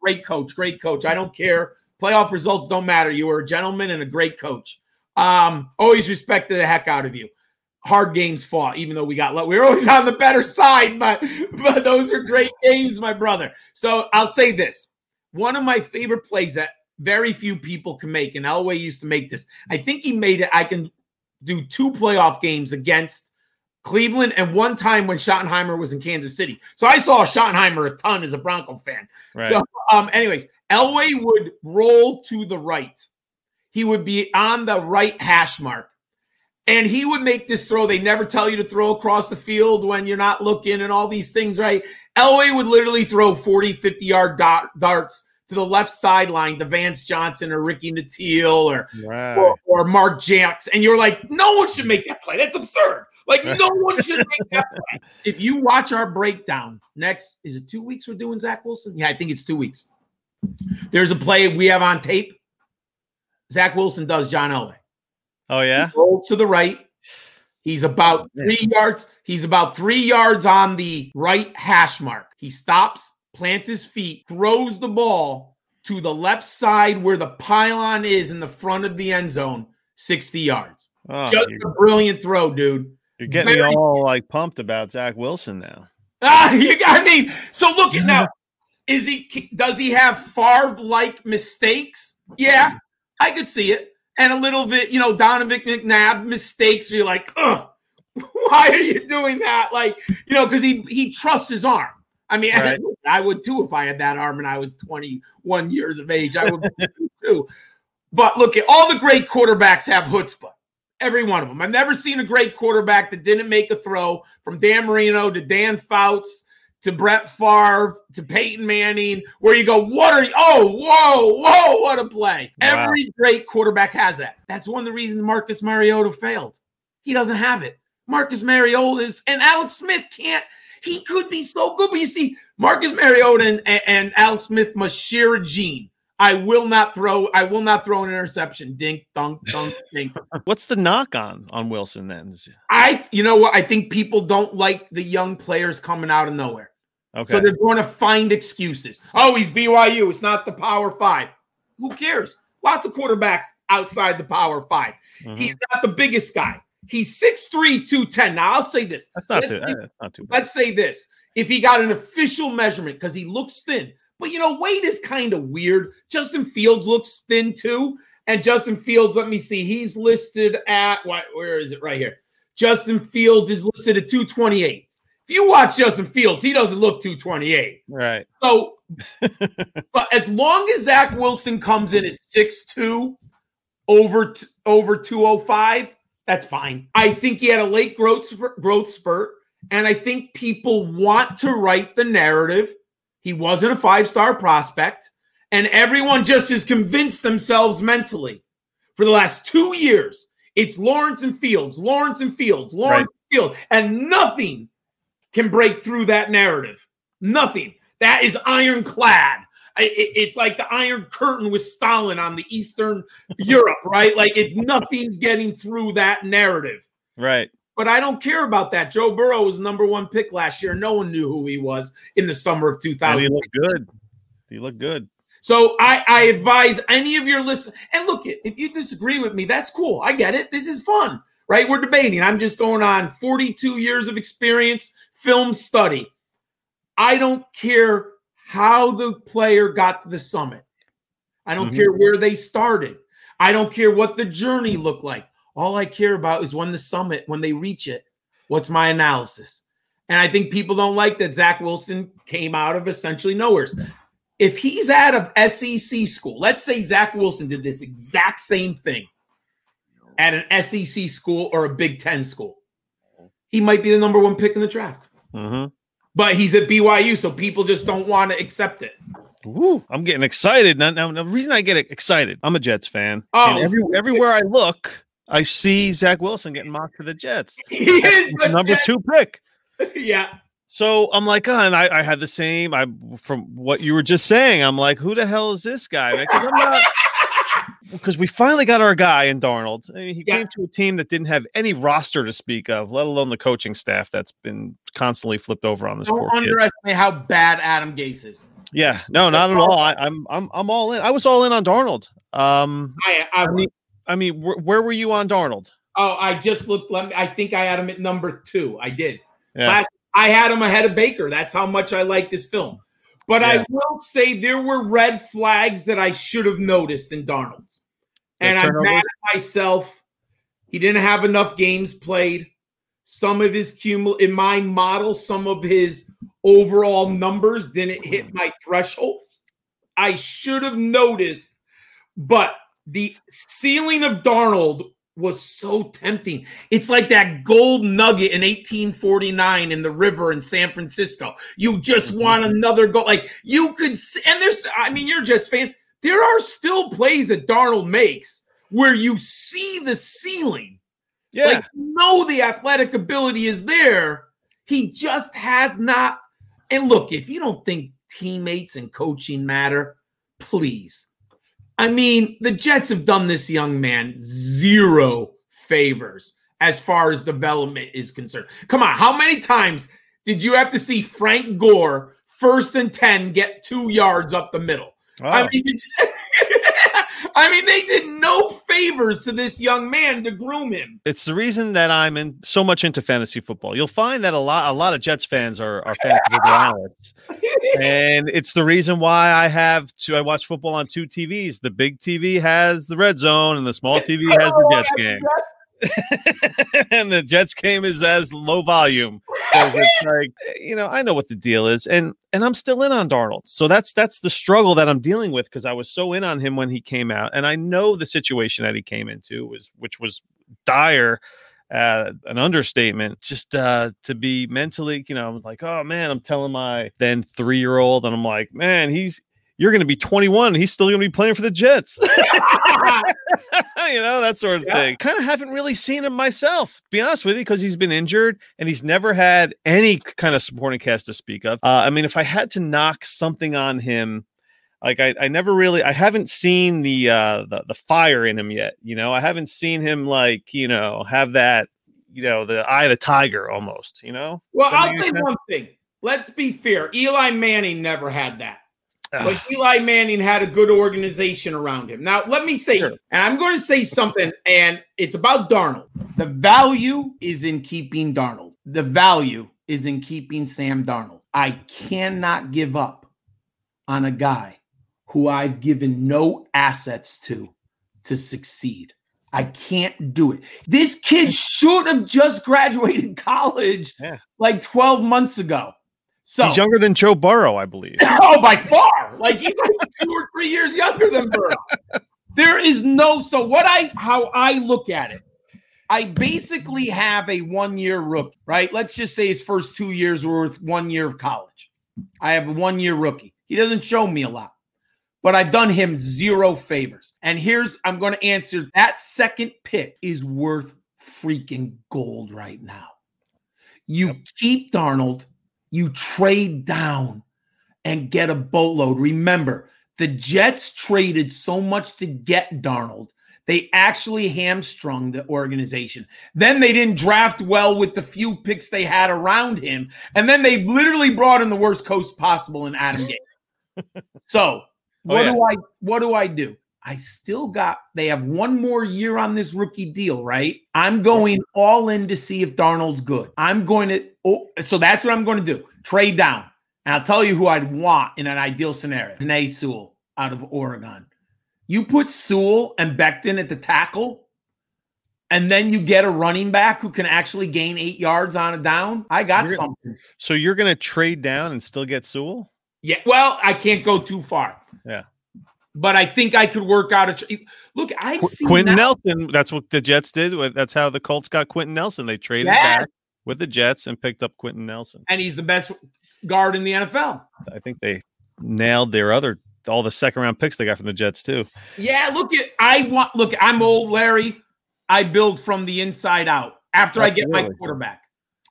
great coach, great coach. I don't care. Playoff results don't matter. You were a gentleman and a great coach. Um, always respected the heck out of you. Hard games fought, even though we got low. We were always on the better side, but, but those are great games, my brother. So I'll say this. One of my favorite plays that very few people can make, and Elway used to make this. I think he made it. I can do two playoff games against Cleveland, and one time when Schottenheimer was in Kansas City. So I saw Schottenheimer a ton as a Bronco fan. Right. So um, anyways, Elway would roll to the right. He would be on the right hash mark. And he would make this throw. They never tell you to throw across the field when you're not looking and all these things, right? Elway would literally throw forty, fifty-yard dart- darts to the left sideline to Vance Johnson or Ricky N'Teal or, right. or, or Mark Jacks. And you're like, no one should make that play. That's absurd. Like, no one should make that play. If you watch our breakdown next, is it two weeks we're doing Zach Wilson? Yeah, I think it's two weeks. There's a play we have on tape. Zach Wilson does John Elway. Oh, yeah? He rolls to the right. He's about three yards. He's about three yards on the right hash mark. He stops, plants his feet, throws the ball to the left side where the pylon is in the front of the end zone, sixty yards. Oh, just dude. A brilliant throw, dude. You're getting Very- me all like pumped about Zach Wilson now. Ah, you got me. So look at now. Is he? Does he have Favre-like mistakes? Yeah, I could see it. And a little bit, you know, Donovan McNabb mistakes. You're like, ugh, why are you doing that? Like, you know, because he he trusts his arm. I mean, right. I would too if I had that arm and I was twenty-one years of age. I would too. But look at all the great quarterbacks have chutzpah. Every one of them. I've never seen a great quarterback that didn't make a throw, from Dan Marino to Dan Fouts to Brett Favre to Peyton Manning, where you go, what are you? Oh, whoa, whoa, what a play. Wow. Every great quarterback has that. That's one of the reasons Marcus Mariota failed. He doesn't have it. Marcus Mariota is, and Alex Smith can't, he could be so good, but you see, Marcus Mariota and, and, and Alex Smith must share a gene. I will not throw. I will not throw an interception. Dink, dunk, dunk, dink. What's the knock on on Wilson then? I, you know what? I think people don't like the young players coming out of nowhere. Okay. So they're going to find excuses. Oh, he's B Y U. It's not the Power Five. Who cares? Lots of quarterbacks outside the Power Five. Mm-hmm. He's not the biggest guy. He's six three, two ten. Now I'll say this. That's not let's, too. That's not too bad. Let's say this. If he got an official measurement, because he looks thin. But, you know, weight is kind of weird. Justin Fields looks thin, too. And Justin Fields, let me see. He's listed at, what, where is it right here? Justin Fields is listed at two twenty-eight. If you watch Justin Fields, he doesn't look two twenty-eight. Right. So, but as long as Zach Wilson comes in at six two, over, over two oh five, that's fine. I think he had a late growth growth spurt. And I think people want to write the narrative. He wasn't a five-star prospect, and everyone just has convinced themselves mentally for the last two years. It's Lawrence and Fields, Lawrence and Fields, Lawrence right. and Fields, and nothing can break through that narrative. Nothing. That is ironclad. It's like the Iron Curtain with Stalin on the Eastern Europe, right? Like it, nothing's getting through that narrative. Right. But I don't care about that. Joe Burrow was number one pick last year. No one knew who he was in the summer of two thousand. He looked good. He looked good. So I, I advise any of your listeners. And look, if you disagree with me, that's cool. I get it. This is fun, right? We're debating. I'm just going on forty-two years of experience, film study. I don't care how the player got to the summit. I don't mm-hmm. care where they started. I don't care what the journey looked like. All I care about is when the summit, when they reach it, what's my analysis? And I think people don't like that Zach Wilson came out of essentially nowhere. If he's out of S E C school, let's say Zach Wilson did this exact same thing at an S E C school or a Big Ten school, he might be the number one pick in the draft. Uh-huh. But he's at B Y U, so people just don't want to accept it. Ooh, I'm getting excited. Now, now, the reason I get excited, I'm a Jets fan. Oh, and every, everywhere I look, I see Zach Wilson getting mocked to the Jets. He is the number Jets. two pick. Yeah. So I'm like, oh, and I, I had the same. I from what you were just saying, I'm like, who the hell is this guy? Because like, I'm not, because we finally got our guy in Darnold. I mean, he yeah. came to a team that didn't have any roster to speak of, let alone the coaching staff that's been constantly flipped over on this. Don't poor underestimate kid. How bad Adam Gase is. Yeah, no, not at all. I, I'm I'm I'm all in. I was all in on Darnold. Um, I I. I mean, I mean, wh- where were you on Darnold? Oh, I just looked. Let me, I think I had him at number two. I did. Yeah. Last, I had him ahead of Baker. That's how much I like this film. But yeah. I will say there were red flags that I should have noticed in Darnold. The and turnovers? I'm mad at myself. He didn't have enough games played. Some of his cumul in my model, some of his overall numbers didn't hit my threshold. I should have noticed, but the ceiling of Darnold was so tempting. It's like that gold nugget in eighteen forty-nine in the river in San Francisco. You just want another goal. Like you could see, and there's, I mean, you're a Jets fan. There are still plays that Darnold makes where you see the ceiling. Yeah. Like, you know, the athletic ability is there. He just has not. And look, if you don't think teammates and coaching matter, please. I mean, the Jets have done this young man zero favors as far as development is concerned. Come on, how many times did you have to see Frank Gore first and ten get two yards up the middle? Wow. I mean, I mean, they did no favors to this young man to groom him. It's the reason that I'm in so much into fantasy football. You'll find that a lot, a lot of Jets fans are, are fantasy football analysts, and it's the reason why I have to. I watch football on two T Vs. The big T V has the red zone, and the small T V has the Jets game. And the Jets game is as low volume. So it's like, you know, I know what the deal is, and and I'm still in on Darnold. So that's that's the struggle that I'm dealing with, because I was so in on him when he came out, and I know the situation that he came into was, which was dire, uh, an understatement. Just uh, to be mentally, you know, I'm like, oh man, I'm telling my then three year old, and I'm like, man, he's. You're going to be twenty-one. He's still going to be playing for the Jets. You know, that sort of yeah. thing. Kind of haven't really seen him myself, to be honest with you, because he's been injured and he's never had any kind of supporting cast to speak of. Uh, I mean, if I had to knock something on him, like I, I never really, I haven't seen the, uh, the the fire in him yet. You know, I haven't seen him like, you know, have that, you know, the eye of the tiger almost, you know? Well, Something I'll say one thing. Let's be fair. Eli Manning never had that. But Eli Manning had a good organization around him. Now, let me say, sure. and I'm going to say something, and it's about Darnold. The value is in keeping Darnold. The value is in keeping Sam Darnold. I cannot give up on a guy who I've given no assets to to succeed. I can't do it. This kid should have just graduated college yeah. like twelve months ago. So, he's younger than Joe Burrow, I believe. Oh, by far. Like, he's like two or three years younger than Burrow. There is no – so what I – how I look at it, I basically have a one-year rookie, right? Let's just say his first two years were worth one year of college. I have a one-year rookie. He doesn't show me a lot, but I've done him zero favors. And here's – I'm going to answer. That second pick is worth freaking gold right now. You keep Darnold. You trade down and get a boatload. Remember, the Jets traded so much to get Darnold. They actually hamstrung the organization. Then they didn't draft well with the few picks they had around him. And then they literally brought in the worst coach possible in Adam Gase. So what oh, yeah. do I what do I do? I still got – they have one more year on this rookie deal, right? I'm going all in to see if Darnold's good. I'm going to oh, – so that's what I'm going to do. Trade down. And I'll tell you who I'd want in an ideal scenario. Penei Sewell out of Oregon. You put Sewell and Becton at the tackle, and then you get a running back who can actually gain eight yards on a down. I got you're, something. So you're going to trade down and still get Sewell? Yeah. Well, I can't go too far. Yeah. But I think I could work out a tra- look. I've seen Quentin that. Nelson. That's what the Jets did. That's how the Colts got Quentin Nelson. They traded yes. back with the Jets and picked up Quentin Nelson. And he's the best guard in the N F L. I think they nailed their other all the second round picks they got from the Jets too. Yeah, look at I want. Look, I'm old, Larry. I build from the inside out. After Absolutely. I get my quarterback,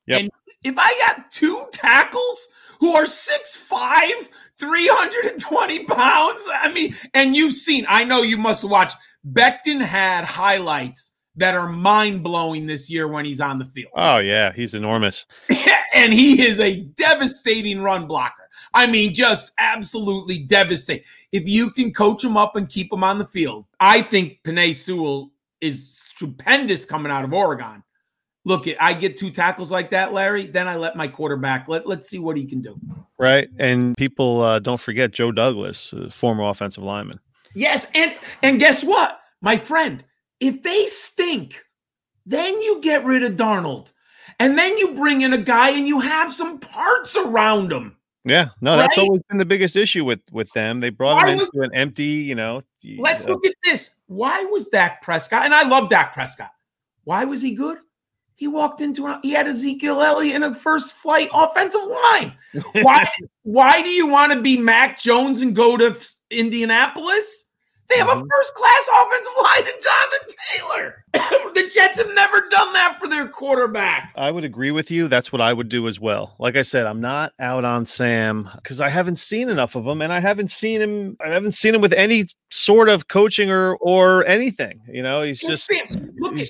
yep. and if I got two tackles who are six five, three hundred twenty pounds. I mean, and you've seen, I know you must watch. Becton had highlights that are mind-blowing this year when he's on the field. Oh, yeah. He's enormous. And he is a devastating run blocker. I mean, just absolutely devastating. If you can coach him up and keep him on the field, I think Penei Sewell is stupendous coming out of Oregon. Look, I get two tackles like that, Larry, then I let my quarterback. Let, let's see what he can do. Right, and people uh, don't forget Joe Douglas, uh, former offensive lineman. Yes, and, and guess what, my friend? If they stink, then you get rid of Darnold, and then you bring in a guy and you have some parts around him. Yeah, no, that's right? always been the biggest issue with, with them. They brought Why him was, into an empty, you know. Let's uh, look at this. Why was Dak Prescott, and I love Dak Prescott, why was he good? He walked into – he had Ezekiel Elliott in a first-flight offensive line. Why Why do you want to be Mac Jones and go to Indianapolis? They have mm-hmm. a first-class offensive line in Jonathan Taylor. The Jets have never done that for their quarterback. I would agree with you. That's what I would do as well. Like I said, I'm not out on Sam because I haven't seen enough of him, and I haven't seen him I haven't seen him with any sort of coaching or, or anything. You know, he's just – Look at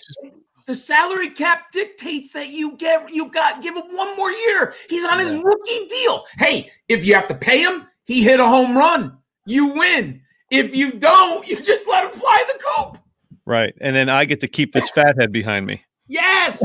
The salary cap dictates that you get you got give him one more year. He's on his rookie deal. Hey, if you have to pay him, he hit a home run. You win. If you don't, you just let him fly the coop. Right. And then I get to keep this fathead behind me. Yes.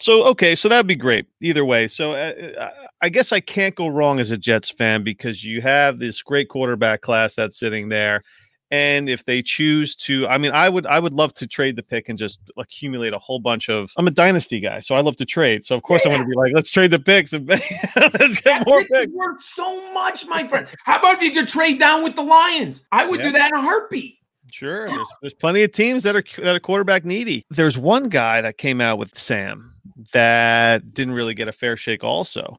So, okay. So that'd be great either way. So uh, I guess I can't go wrong as a Jets fan because you have this great quarterback class that's sitting there. And if they choose to, I mean, I would, I would love to trade the pick and just accumulate a whole bunch of, I'm a dynasty guy, so I love to trade. So of course yeah. I'm going to be like, let's trade the picks and let's get that more picks. Worth so much, my friend. How about if you could trade down with the Lions? I would yeah. do that in a heartbeat. Sure. There's, there's plenty of teams that are, that are quarterback needy. There's one guy that came out with Sam that didn't really get a fair shake also.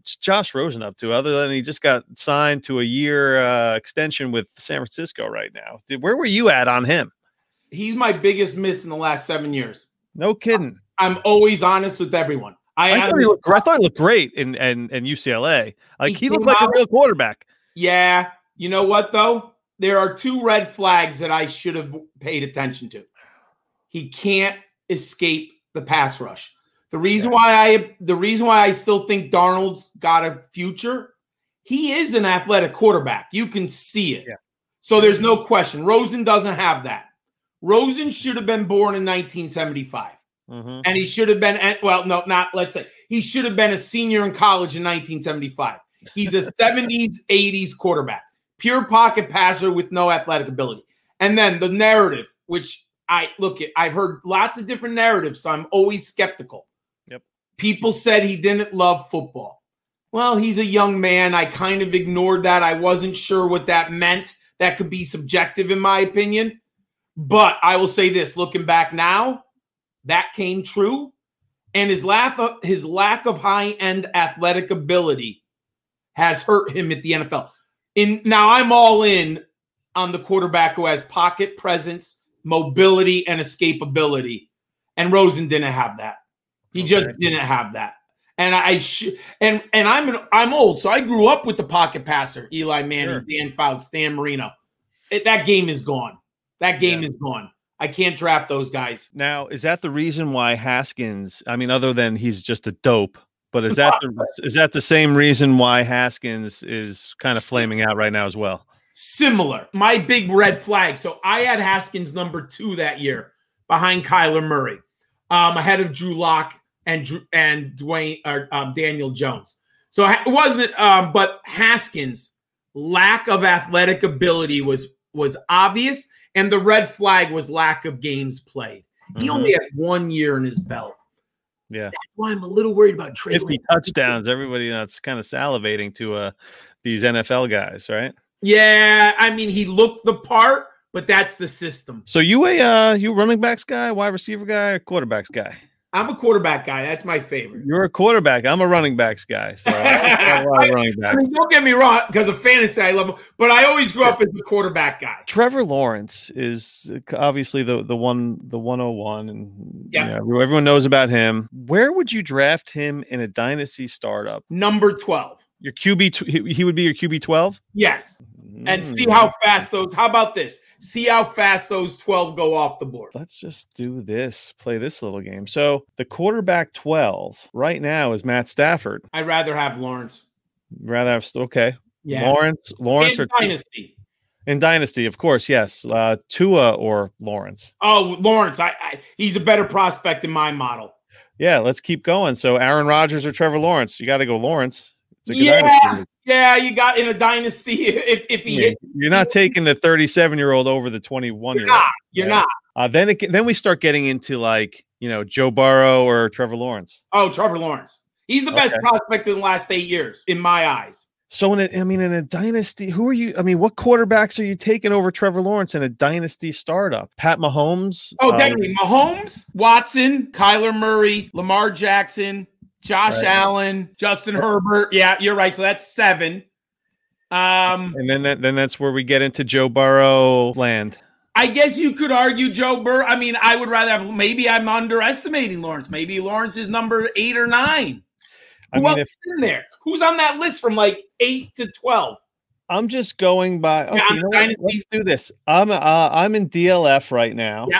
It's Josh Rosen up to, other than he just got signed to a year uh, extension with San Francisco right now. Dude, where were you at on him? He's my biggest miss in the last seven years. No kidding. I, I'm always honest with everyone. I, I, thought, he looked, I thought he looked great in, in, in U C L A. Like he, he looked like out, a real quarterback. Yeah. You know what, though? There are two red flags that I should have paid attention to. He can't escape the pass rush. The reason yeah. why I the reason why I still think Darnold's got a future, he is an athletic quarterback. You can see it. Yeah. So there's no question. Rosen doesn't have that. Rosen should have been born in nineteen seventy-five. Mm-hmm. And he should have been, well, no, not, let's say, he should have been a senior in college in nineteen seventy-five. He's a seventies, eighties quarterback. Pure pocket passer with no athletic ability. And then the narrative, which I look at, I've heard lots of different narratives, so I'm always skeptical. People said he didn't love football. Well, he's a young man. I kind of ignored that. I wasn't sure what that meant. That could be subjective, in my opinion. But I will say this, looking back now, that came true. And his lack of, his lack of high-end athletic ability has hurt him at the N F L. In, now, I'm all in on the quarterback who has pocket presence, mobility, and escapability. And Rosen didn't have that. He okay. just didn't have that, and I sh- and and I'm an, I'm old, so I grew up with the pocket passer, Eli Manning, sure. Dan Fouts, Dan Marino. It, that game is gone. That game yeah. is gone. I can't draft those guys now. Is that the reason why Haskins? I mean, other than he's just a dope, but is that the, is that the same reason why Haskins is kind of flaming out right now as well? Similar. My big red flag. So I had Haskins number two that year, behind Kyler Murray, um, ahead of Drew Lock. And and Dwayne or um, Daniel Jones. So it wasn't, um, but Haskins' lack of athletic ability was was obvious, and the red flag was lack of games played. He mm-hmm. only had one year in his belt. Yeah, that's why I'm a little worried about Trey. Fifty touchdowns. Everybody, you know, it's kind of salivating to uh, these N F L guys, right? Yeah, I mean, he looked the part, but that's the system. So you a uh, you running backs guy, wide receiver guy, or quarterbacks guy? I'm a quarterback guy. That's my favorite. You're a quarterback. I'm a running backs guy. So I, I running backs. I mean, don't get me wrong, because of fantasy I love him, but I always grew up as a quarterback guy. Trevor Lawrence is obviously the the one the one oh one, and yeah. you know, everyone knows about him. Where would you draft him in a dynasty startup? Number twelve. Your Q B, he would be your Q B twelve? Yes. And see how fast those, how about this? See how fast those twelve go off the board. Let's just do this, play this little game. So the quarterback twelve right now is Matt Stafford. I'd rather have Lawrence. Rather have, okay. Yeah. Lawrence, Lawrence in or Dynasty. In Dynasty, of course, yes. Uh, Tua or Lawrence. Oh, Lawrence. I, I he's a better prospect in my model. Yeah, let's keep going. So Aaron Rodgers or Trevor Lawrence. You got to go Lawrence. Yeah, yeah, you got in a dynasty. If if he, I mean, hit, you're not taking the thirty-seven-year-old over the twenty-one-year-old. You're not. You're yeah. not. Uh, then it can, then we start getting into like you know Joe Burrow or Trevor Lawrence. Oh, Trevor Lawrence. He's the okay. best prospect in the last eight years, in my eyes. So in a, I mean, in a dynasty, who are you? I mean, what quarterbacks are you taking over Trevor Lawrence in a dynasty startup? Pat Mahomes. Oh, definitely uh, Mahomes, Watson, Kyler Murray, Lamar Jackson. Josh right. Allen, Justin Herbert. Yeah, you're right. So that's seven. Um, and then that, then that's where we get into Joe Burrow land. I guess you could argue Joe Burrow. I mean, I would rather have – maybe I'm underestimating Lawrence. Maybe Lawrence is number eight or nine. I Who mean, else if, is in there? Who's on that list from like eight to twelve? I'm just going by okay, – yeah, you know let's do this. I'm, uh, I'm in D L F right now. Yeah.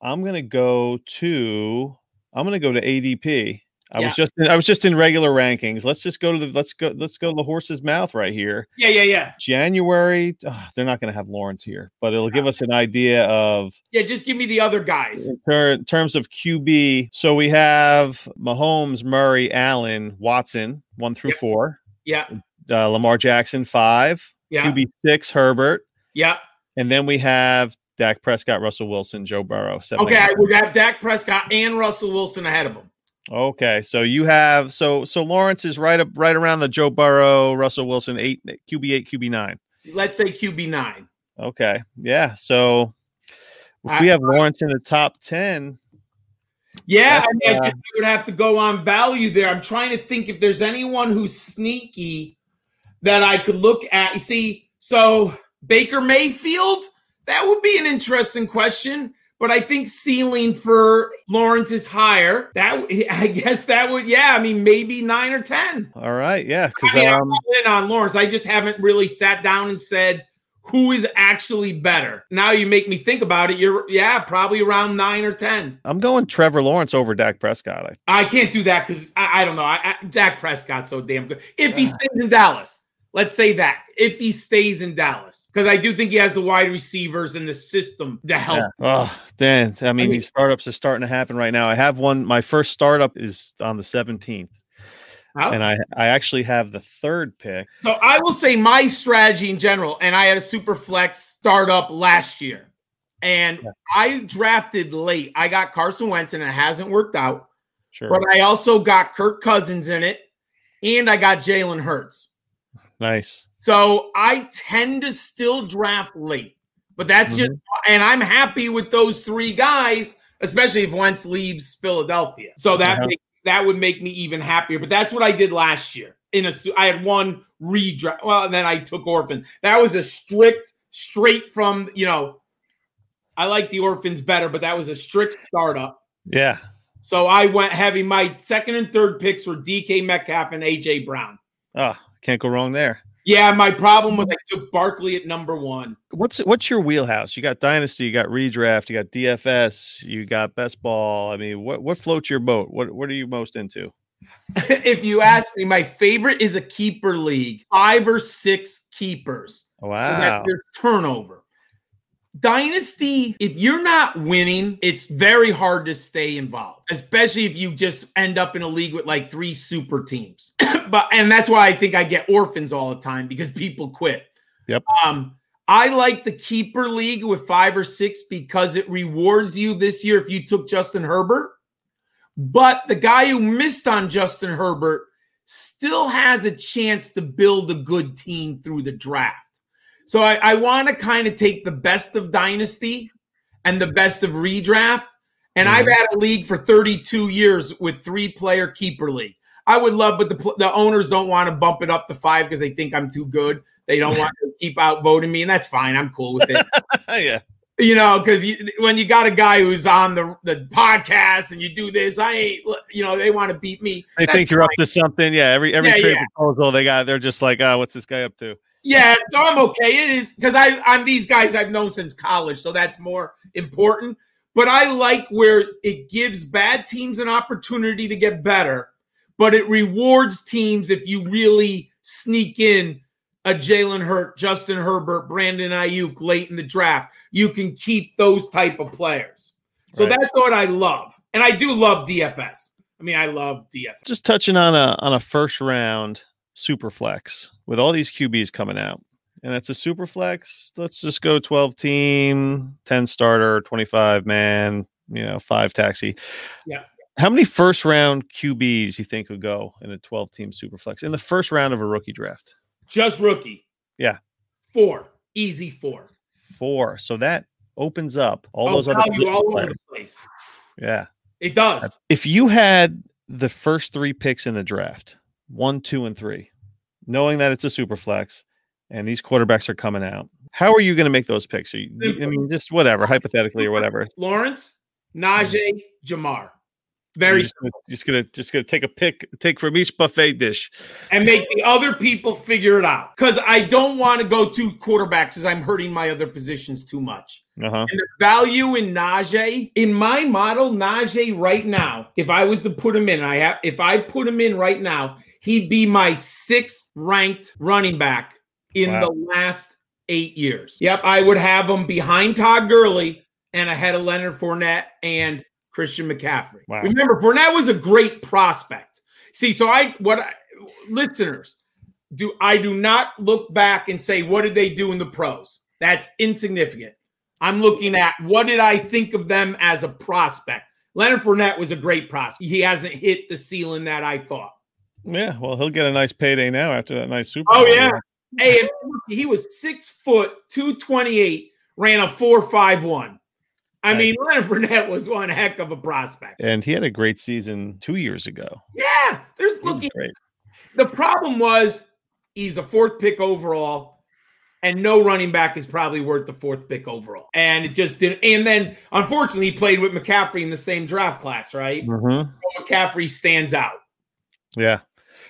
I'm going to go to – I'm going to go to A D P. I yeah. was just in, I was just in regular rankings. Let's just go to the let's go let's go to the horse's mouth right here. Yeah, yeah, yeah. January. Oh, they're not going to have Lawrence here, but it'll give us an idea of. Yeah, just give me the other guys. In ter- terms of Q B, so we have Mahomes, Murray, Allen, Watson, one through yeah. four. Yeah. Uh, Lamar Jackson, five. Yeah. Q B six, Herbert. Yeah. And then we have Dak Prescott, Russell Wilson, Joe Burrow. Seven, okay, eight. We have Dak Prescott and Russell Wilson ahead of him. Okay, so you have so so Lawrence is right up right around the Joe Burrow, Russell Wilson, eight Q B eight, Q B nine. Let's say Q B nine. Okay, yeah. So if I, we have Lawrence in the top ten, yeah, I mean, uh, I guess we would have to go on value there. I'm trying to think if there's anyone who's sneaky that I could look at. You see, so Baker Mayfield, that would be an interesting question. But I think ceiling for Lawrence is higher. That I guess that would, yeah, I mean, maybe nine or ten. All right, yeah. I mean, um, I'm all in on Lawrence. I just haven't really sat down and said, who is actually better? Now you make me think about it. You're, yeah, probably around nine or ten. I'm going Trevor Lawrence over Dak Prescott. I, I can't do that because I, I don't know. I, I, Dak Prescott's so damn good. If he stays in Dallas. Let's say that if he stays in Dallas, because I do think he has the wide receivers and the system to help. Yeah. Oh, Dan, I mean, I mean, these startups are starting to happen right now. I have one. My first startup is on the seventeenth, oh. and I, I actually have the third pick. So I will say my strategy in general, and I had a super flex startup last year, and yeah. I drafted late. I got Carson Wentz, and it hasn't worked out. Sure. But I also got Kirk Cousins in it, and I got Jalen Hurts. Nice. So I tend to still draft late, but that's mm-hmm. just, and I'm happy with those three guys, especially if Wentz leaves Philadelphia. So that yeah. make, that would make me even happier. But that's what I did last year. In a, I had one redraft. Well, and then I took Orphan. That was a strict, straight from you know. I like the Orphans better, but that was a strict startup. Yeah. So I went heavy. My second and third picks were D K Metcalf and A J Brown. Oh. Can't go wrong there. Yeah, my problem was I took Barkley at number one. What's what's your wheelhouse? You got Dynasty, you got Redraft, you got D F S, you got Best Ball. I mean, what what floats your boat? What what are you most into? If you ask me, my favorite is a keeper league. Five or six keepers. Wow. So that's your turnover. Dynasty, if you're not winning, it's very hard to stay involved, especially if you just end up in a league with like three super teams. But and that's why I think I get Orphans all the time because people quit. Yep. Um, I like the keeper league with five or six because it rewards you this year if you took Justin Herbert. But the guy who missed on Justin Herbert still has a chance to build a good team through the draft. So I, I want to kind of take the best of Dynasty and the best of Redraft. And mm-hmm. I've had a league for thirty-two years with three-player keeper league. I would love, but the, the owners don't want to bump it up to five because they think I'm too good. They don't want to keep outvoting me, and that's fine. I'm cool with it. Yeah. You know, because you, when you got a guy who's on the, the podcast and you do this, I ain't, you know, they want to beat me. They that's think you're fine. Up to something. Yeah, every every yeah, trade yeah. proposal they got, they're just like, oh, what's this guy up to? Yeah, so I'm okay. It is because I I'm these guys I've known since college, so that's more important. But I like where it gives bad teams an opportunity to get better, but it rewards teams if you really sneak in a Jalen Hurts, Justin Herbert, Brandon Ayuk late in the draft. You can keep those type of players. So right. That's what I love, and I do love D F S. I mean, I love D F S. Just touching on a on a first round. Super flex with all these Q Bs coming out, and that's a super flex. Let's just go twelve team, ten starter, twenty-five man, you know, five taxi. Yeah. How many first round Q Bs you think would go in a twelve team super flex in the first round of a rookie draft? Just rookie. Yeah. Four. Easy four. Four. So that opens up all oh, those other all over the place. Yeah. It does. If you had the first three picks in the draft. One, two, and three, knowing that it's a super flex and these quarterbacks are coming out. How are you going to make those picks? Are you, I mean, just whatever, hypothetically or whatever. Lawrence, Najee, Jamar. Very just gonna, just gonna just gonna take a pick, take from each buffet dish, and make the other people figure it out. Because I don't want to go to quarterbacks as I'm hurting my other positions too much. Uh-huh. And the value in Najee in my model, Najee right now, if I was to put him in, I have if I put him in right now, he'd be my sixth ranked running back in wow. the last eight years. Yep, I would have him behind Todd Gurley and ahead of Leonard Fournette and Christian McCaffrey. Wow. Remember, Fournette was a great prospect. See, so I, what I, listeners, do I do not look back and say, what did they do in the pros? That's insignificant. I'm looking at what did I think of them as a prospect? Leonard Fournette was a great prospect. He hasn't hit the ceiling that I thought. Yeah, well, he'll get a nice payday now after that nice Super Bowl. Oh, yeah. Hey, he was six foot, two twenty-eight, ran a four five one. I mean, Leonard Fournette was one heck of a prospect. And he had a great season two years ago. Yeah. There's looking. The problem was he's a fourth pick overall, and no running back is probably worth the fourth pick overall. And it just didn't. And then, unfortunately, he played with McCaffrey in the same draft class, right? Mm-hmm. So McCaffrey stands out. Yeah.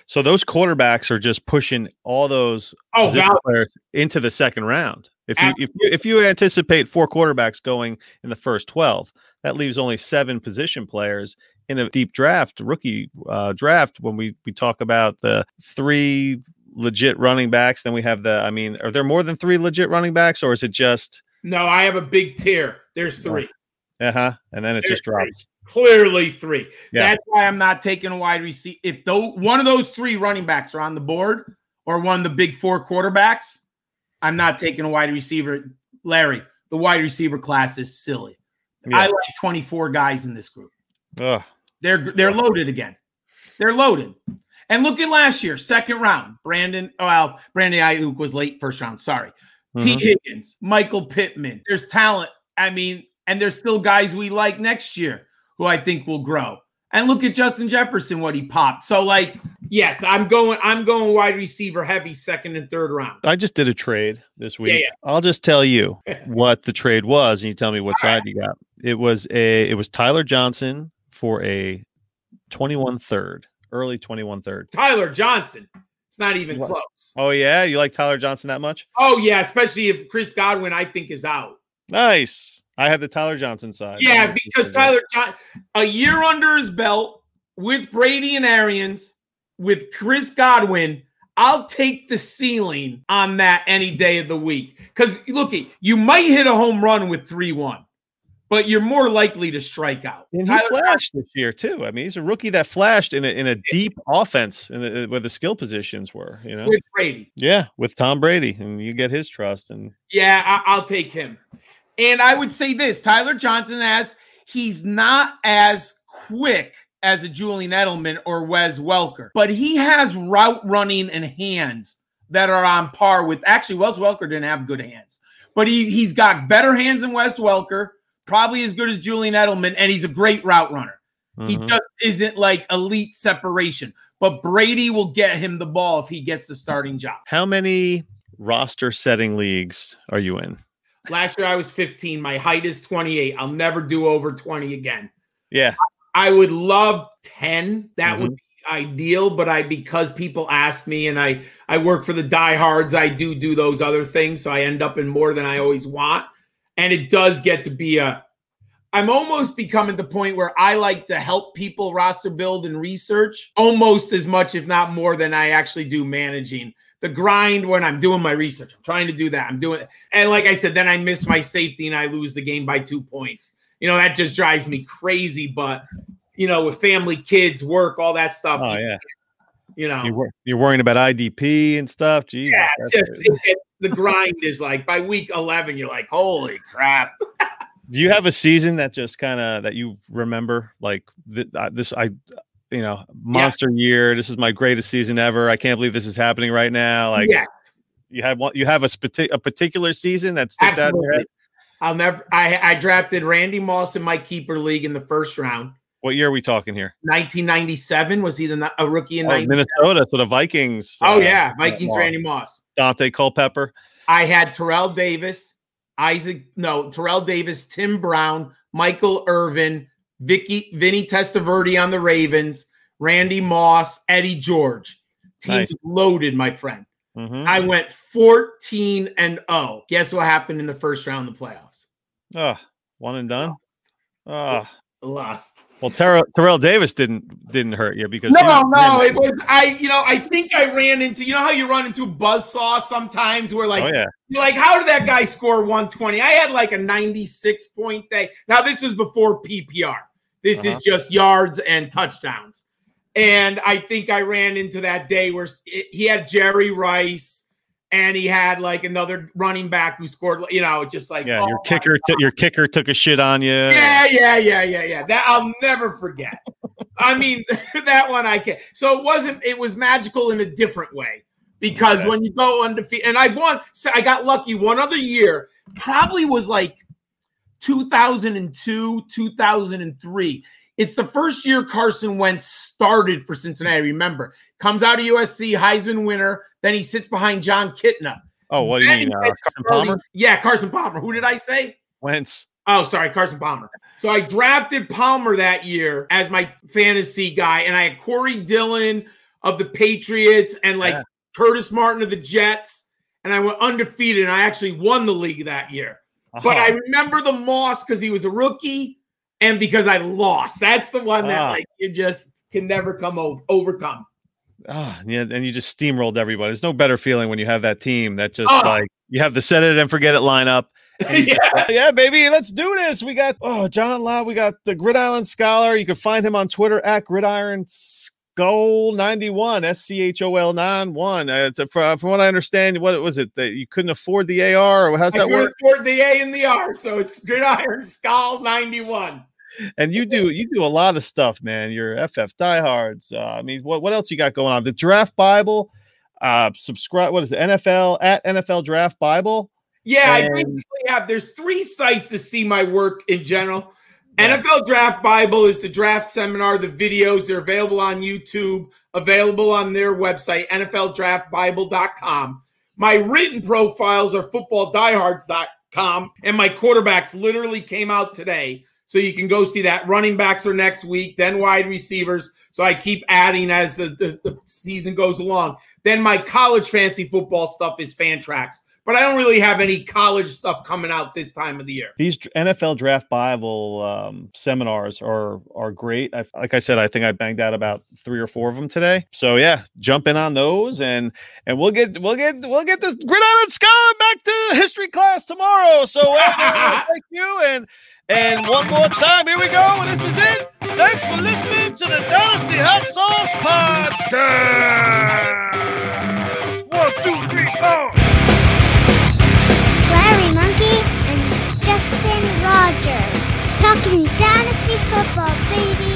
So those quarterbacks are just pushing all those oh, players into the second round. If you, if you if you anticipate four quarterbacks going in the first twelve, that leaves only seven position players in a deep draft, rookie uh, draft. When we, we talk about the three legit running backs, then we have the, I mean, are there more than three legit running backs, or is it just? No, I have a big tier. There's three. Uh-huh. And then it There's just drops. Three. Clearly three. Yeah. That's why I'm not taking a wide receiver. If though one of those three running backs are on the board or one of the big four quarterbacks, I'm not taking a wide receiver. Larry, the wide receiver class is silly. Yeah. I like twenty-four guys in this group. Ugh. They're they're loaded again. They're loaded. And look at last year, second round. Brandon, well, Brandon Ayuk was late first round. Sorry. Mm-hmm. T. Higgins, Michael Pittman. There's talent. I mean, and there's still guys we like next year who I think will grow. And look at Justin Jefferson, what he popped. So, like, yes, I'm going I'm going wide receiver heavy second and third round. I just did a trade this week. Yeah, yeah. I'll just tell you what the trade was, and you tell me what side you got. It was a it was Tyler Johnson for a twenty-one third, early twenty-one third. Tyler Johnson. It's not even what? Close. Oh, yeah? You like Tyler Johnson that much? Oh, yeah, especially if Chris Godwin, I think, is out. Nice. I had the Tyler Johnson side. Yeah, because Tyler Johnson, a year under his belt with Brady and Arians, with Chris Godwin, I'll take the ceiling on that any day of the week. Because, look, you might hit a home run with three one, but you're more likely to strike out. And Tyler he flashed Johnson. This year, too. I mean, he's a rookie that flashed in a, in a deep offense in a, where the skill positions were. You know, with Brady. Yeah, with Tom Brady, and you get his trust. And yeah, I, I'll take him. And I would say this, Tyler Johnson has, he's not as quick as a Julian Edelman or Wes Welker, but he has route running and hands that are on par with, actually, Wes Welker didn't have good hands, but he, he's got better hands than Wes Welker, probably as good as Julian Edelman, and he's a great route runner. Mm-hmm. He just isn't like elite separation, but Brady will get him the ball if he gets the starting job. How many roster-setting leagues are you in? Last year I was fifteen. My height is twenty-eight. I'll never do over twenty again. Yeah. I would love ten. That mm-hmm. would be ideal, but I because people ask me and I I work for the diehards, I do do those other things, so I end up in more than I always want. And it does get to be a I'm almost becoming the point where I like to help people roster build and research almost as much, if not more, than I actually do managing. The grind when I'm doing my research, I'm trying to do that. I'm doing it. And like I said, then I miss my safety and I lose the game by two points. You know, that just drives me crazy. But, you know, with family, kids, work, all that stuff. Oh, yeah. You know, you're, wor- you're worrying about I D P and stuff. Jesus, yeah, just, it, it, the grind is like by week eleven, you're like, holy crap. Do you have a season that just kind of that you remember like th- uh, this? I You know, monster yeah. year. This is my greatest season ever. I can't believe this is happening right now. Like, yeah. you have one, you have a, sp- a particular season that sticks Absolutely. Out in your head. I'll never. I, I drafted Randy Moss in my keeper league in the first round. What year are we talking here? nineteen ninety-seven was he the, a rookie in oh, Minnesota? So the Vikings. Oh uh, yeah, Vikings. Randy Moss, Dante Culpepper. I had Terrell Davis, Isaac. No, Terrell Davis, Tim Brown, Michael Irvin, Vicky, Vinny Testaverde on the Ravens, Randy Moss, Eddie George. Team's nice. Loaded, my friend. Mm-hmm. I went fourteen and oh. Guess what happened in the first round of the playoffs? Oh, one and done? Oh. Lost. Well, Terrell, Terrell Davis didn't didn't hurt you because no, you no, it was I. You know, I think I ran into you know how you run into buzzsaw sometimes where like, oh, yeah. you're like, how did that guy score one twenty? I had like a ninety-six point day. Now this was before P P R. This uh-huh. is just yards and touchdowns. And I think I ran into that day where it, he had Jerry Rice and he had like another running back who scored, you know, just like yeah, oh, your kicker, t- your kicker took a shit on you. Yeah, yeah, yeah, yeah, yeah. That I'll never forget. I mean, that one I can't. So it wasn't. It was magical in a different way because okay. when you go undefeated, and I won. So I got lucky. One other year, probably was like two thousand two, two thousand three. It's the first year Carson Wentz started for Cincinnati. Remember, comes out of U S C, Heisman winner. Then he sits behind John Kitna. Oh, what do you mean? Uh, Carson Palmer? Yeah, Carson Palmer. Who did I say? Wentz. Oh, sorry, Carson Palmer. So I drafted Palmer that year as my fantasy guy, and I had Corey Dillon of the Patriots and like yeah. Curtis Martin of the Jets, and I went undefeated, and I actually won the league that year. Uh-huh. But I remember the Moss because he was a rookie. And because I lost, that's the one that ah. like you just can never come over, overcome. Ah, yeah, and you just steamrolled everybody. There's no better feeling when you have that team that just ah. like you have the set it and forget it lineup. And yeah. Just, yeah, baby, let's do this. We got oh John Law, we got the Gridiron Scholar. You can find him on Twitter at Gridiron Scholl ninety-one, S C H O L nine one. Uh, from, from what I understand, what was it that you couldn't afford the A R? Or how's that I work? I couldn't afford the A and the R, so it's Gridiron Scholl ninety-one. And you do you do a lot of stuff, man. You're F F diehards. Uh, I mean, what, what else you got going on? The Draft Bible, uh, subscribe. What is it? N F L at N F L Draft Bible. Yeah, and I basically have. There's three sites to see my work in general. Yeah. N F L Draft Bible is the draft seminar. The videos they're available on YouTube, available on their website N F L Draft Bible dot com. My written profiles are football diehards dot com, and my quarterbacks literally came out today. So you can go see that. Running backs are next week, then wide receivers. So I keep adding as the, the, the season goes along. Then my college fantasy football stuff is Fantrax. But I don't really have any college stuff coming out this time of the year. These N F L Draft Bible um, seminars are are great. I've, like I said, I think I banged out about three or four of them today. So yeah, jump in on those, and and we'll get we'll get we'll get this Gridiron Scholar back to history class tomorrow. So uh, thank you and. And one more time, here we go, and this is it. Thanks for listening to the Dynasty Hot Sauce Podcast. One, two, three, four. Larry Monkey and Justin Rogers talking Dynasty football, baby.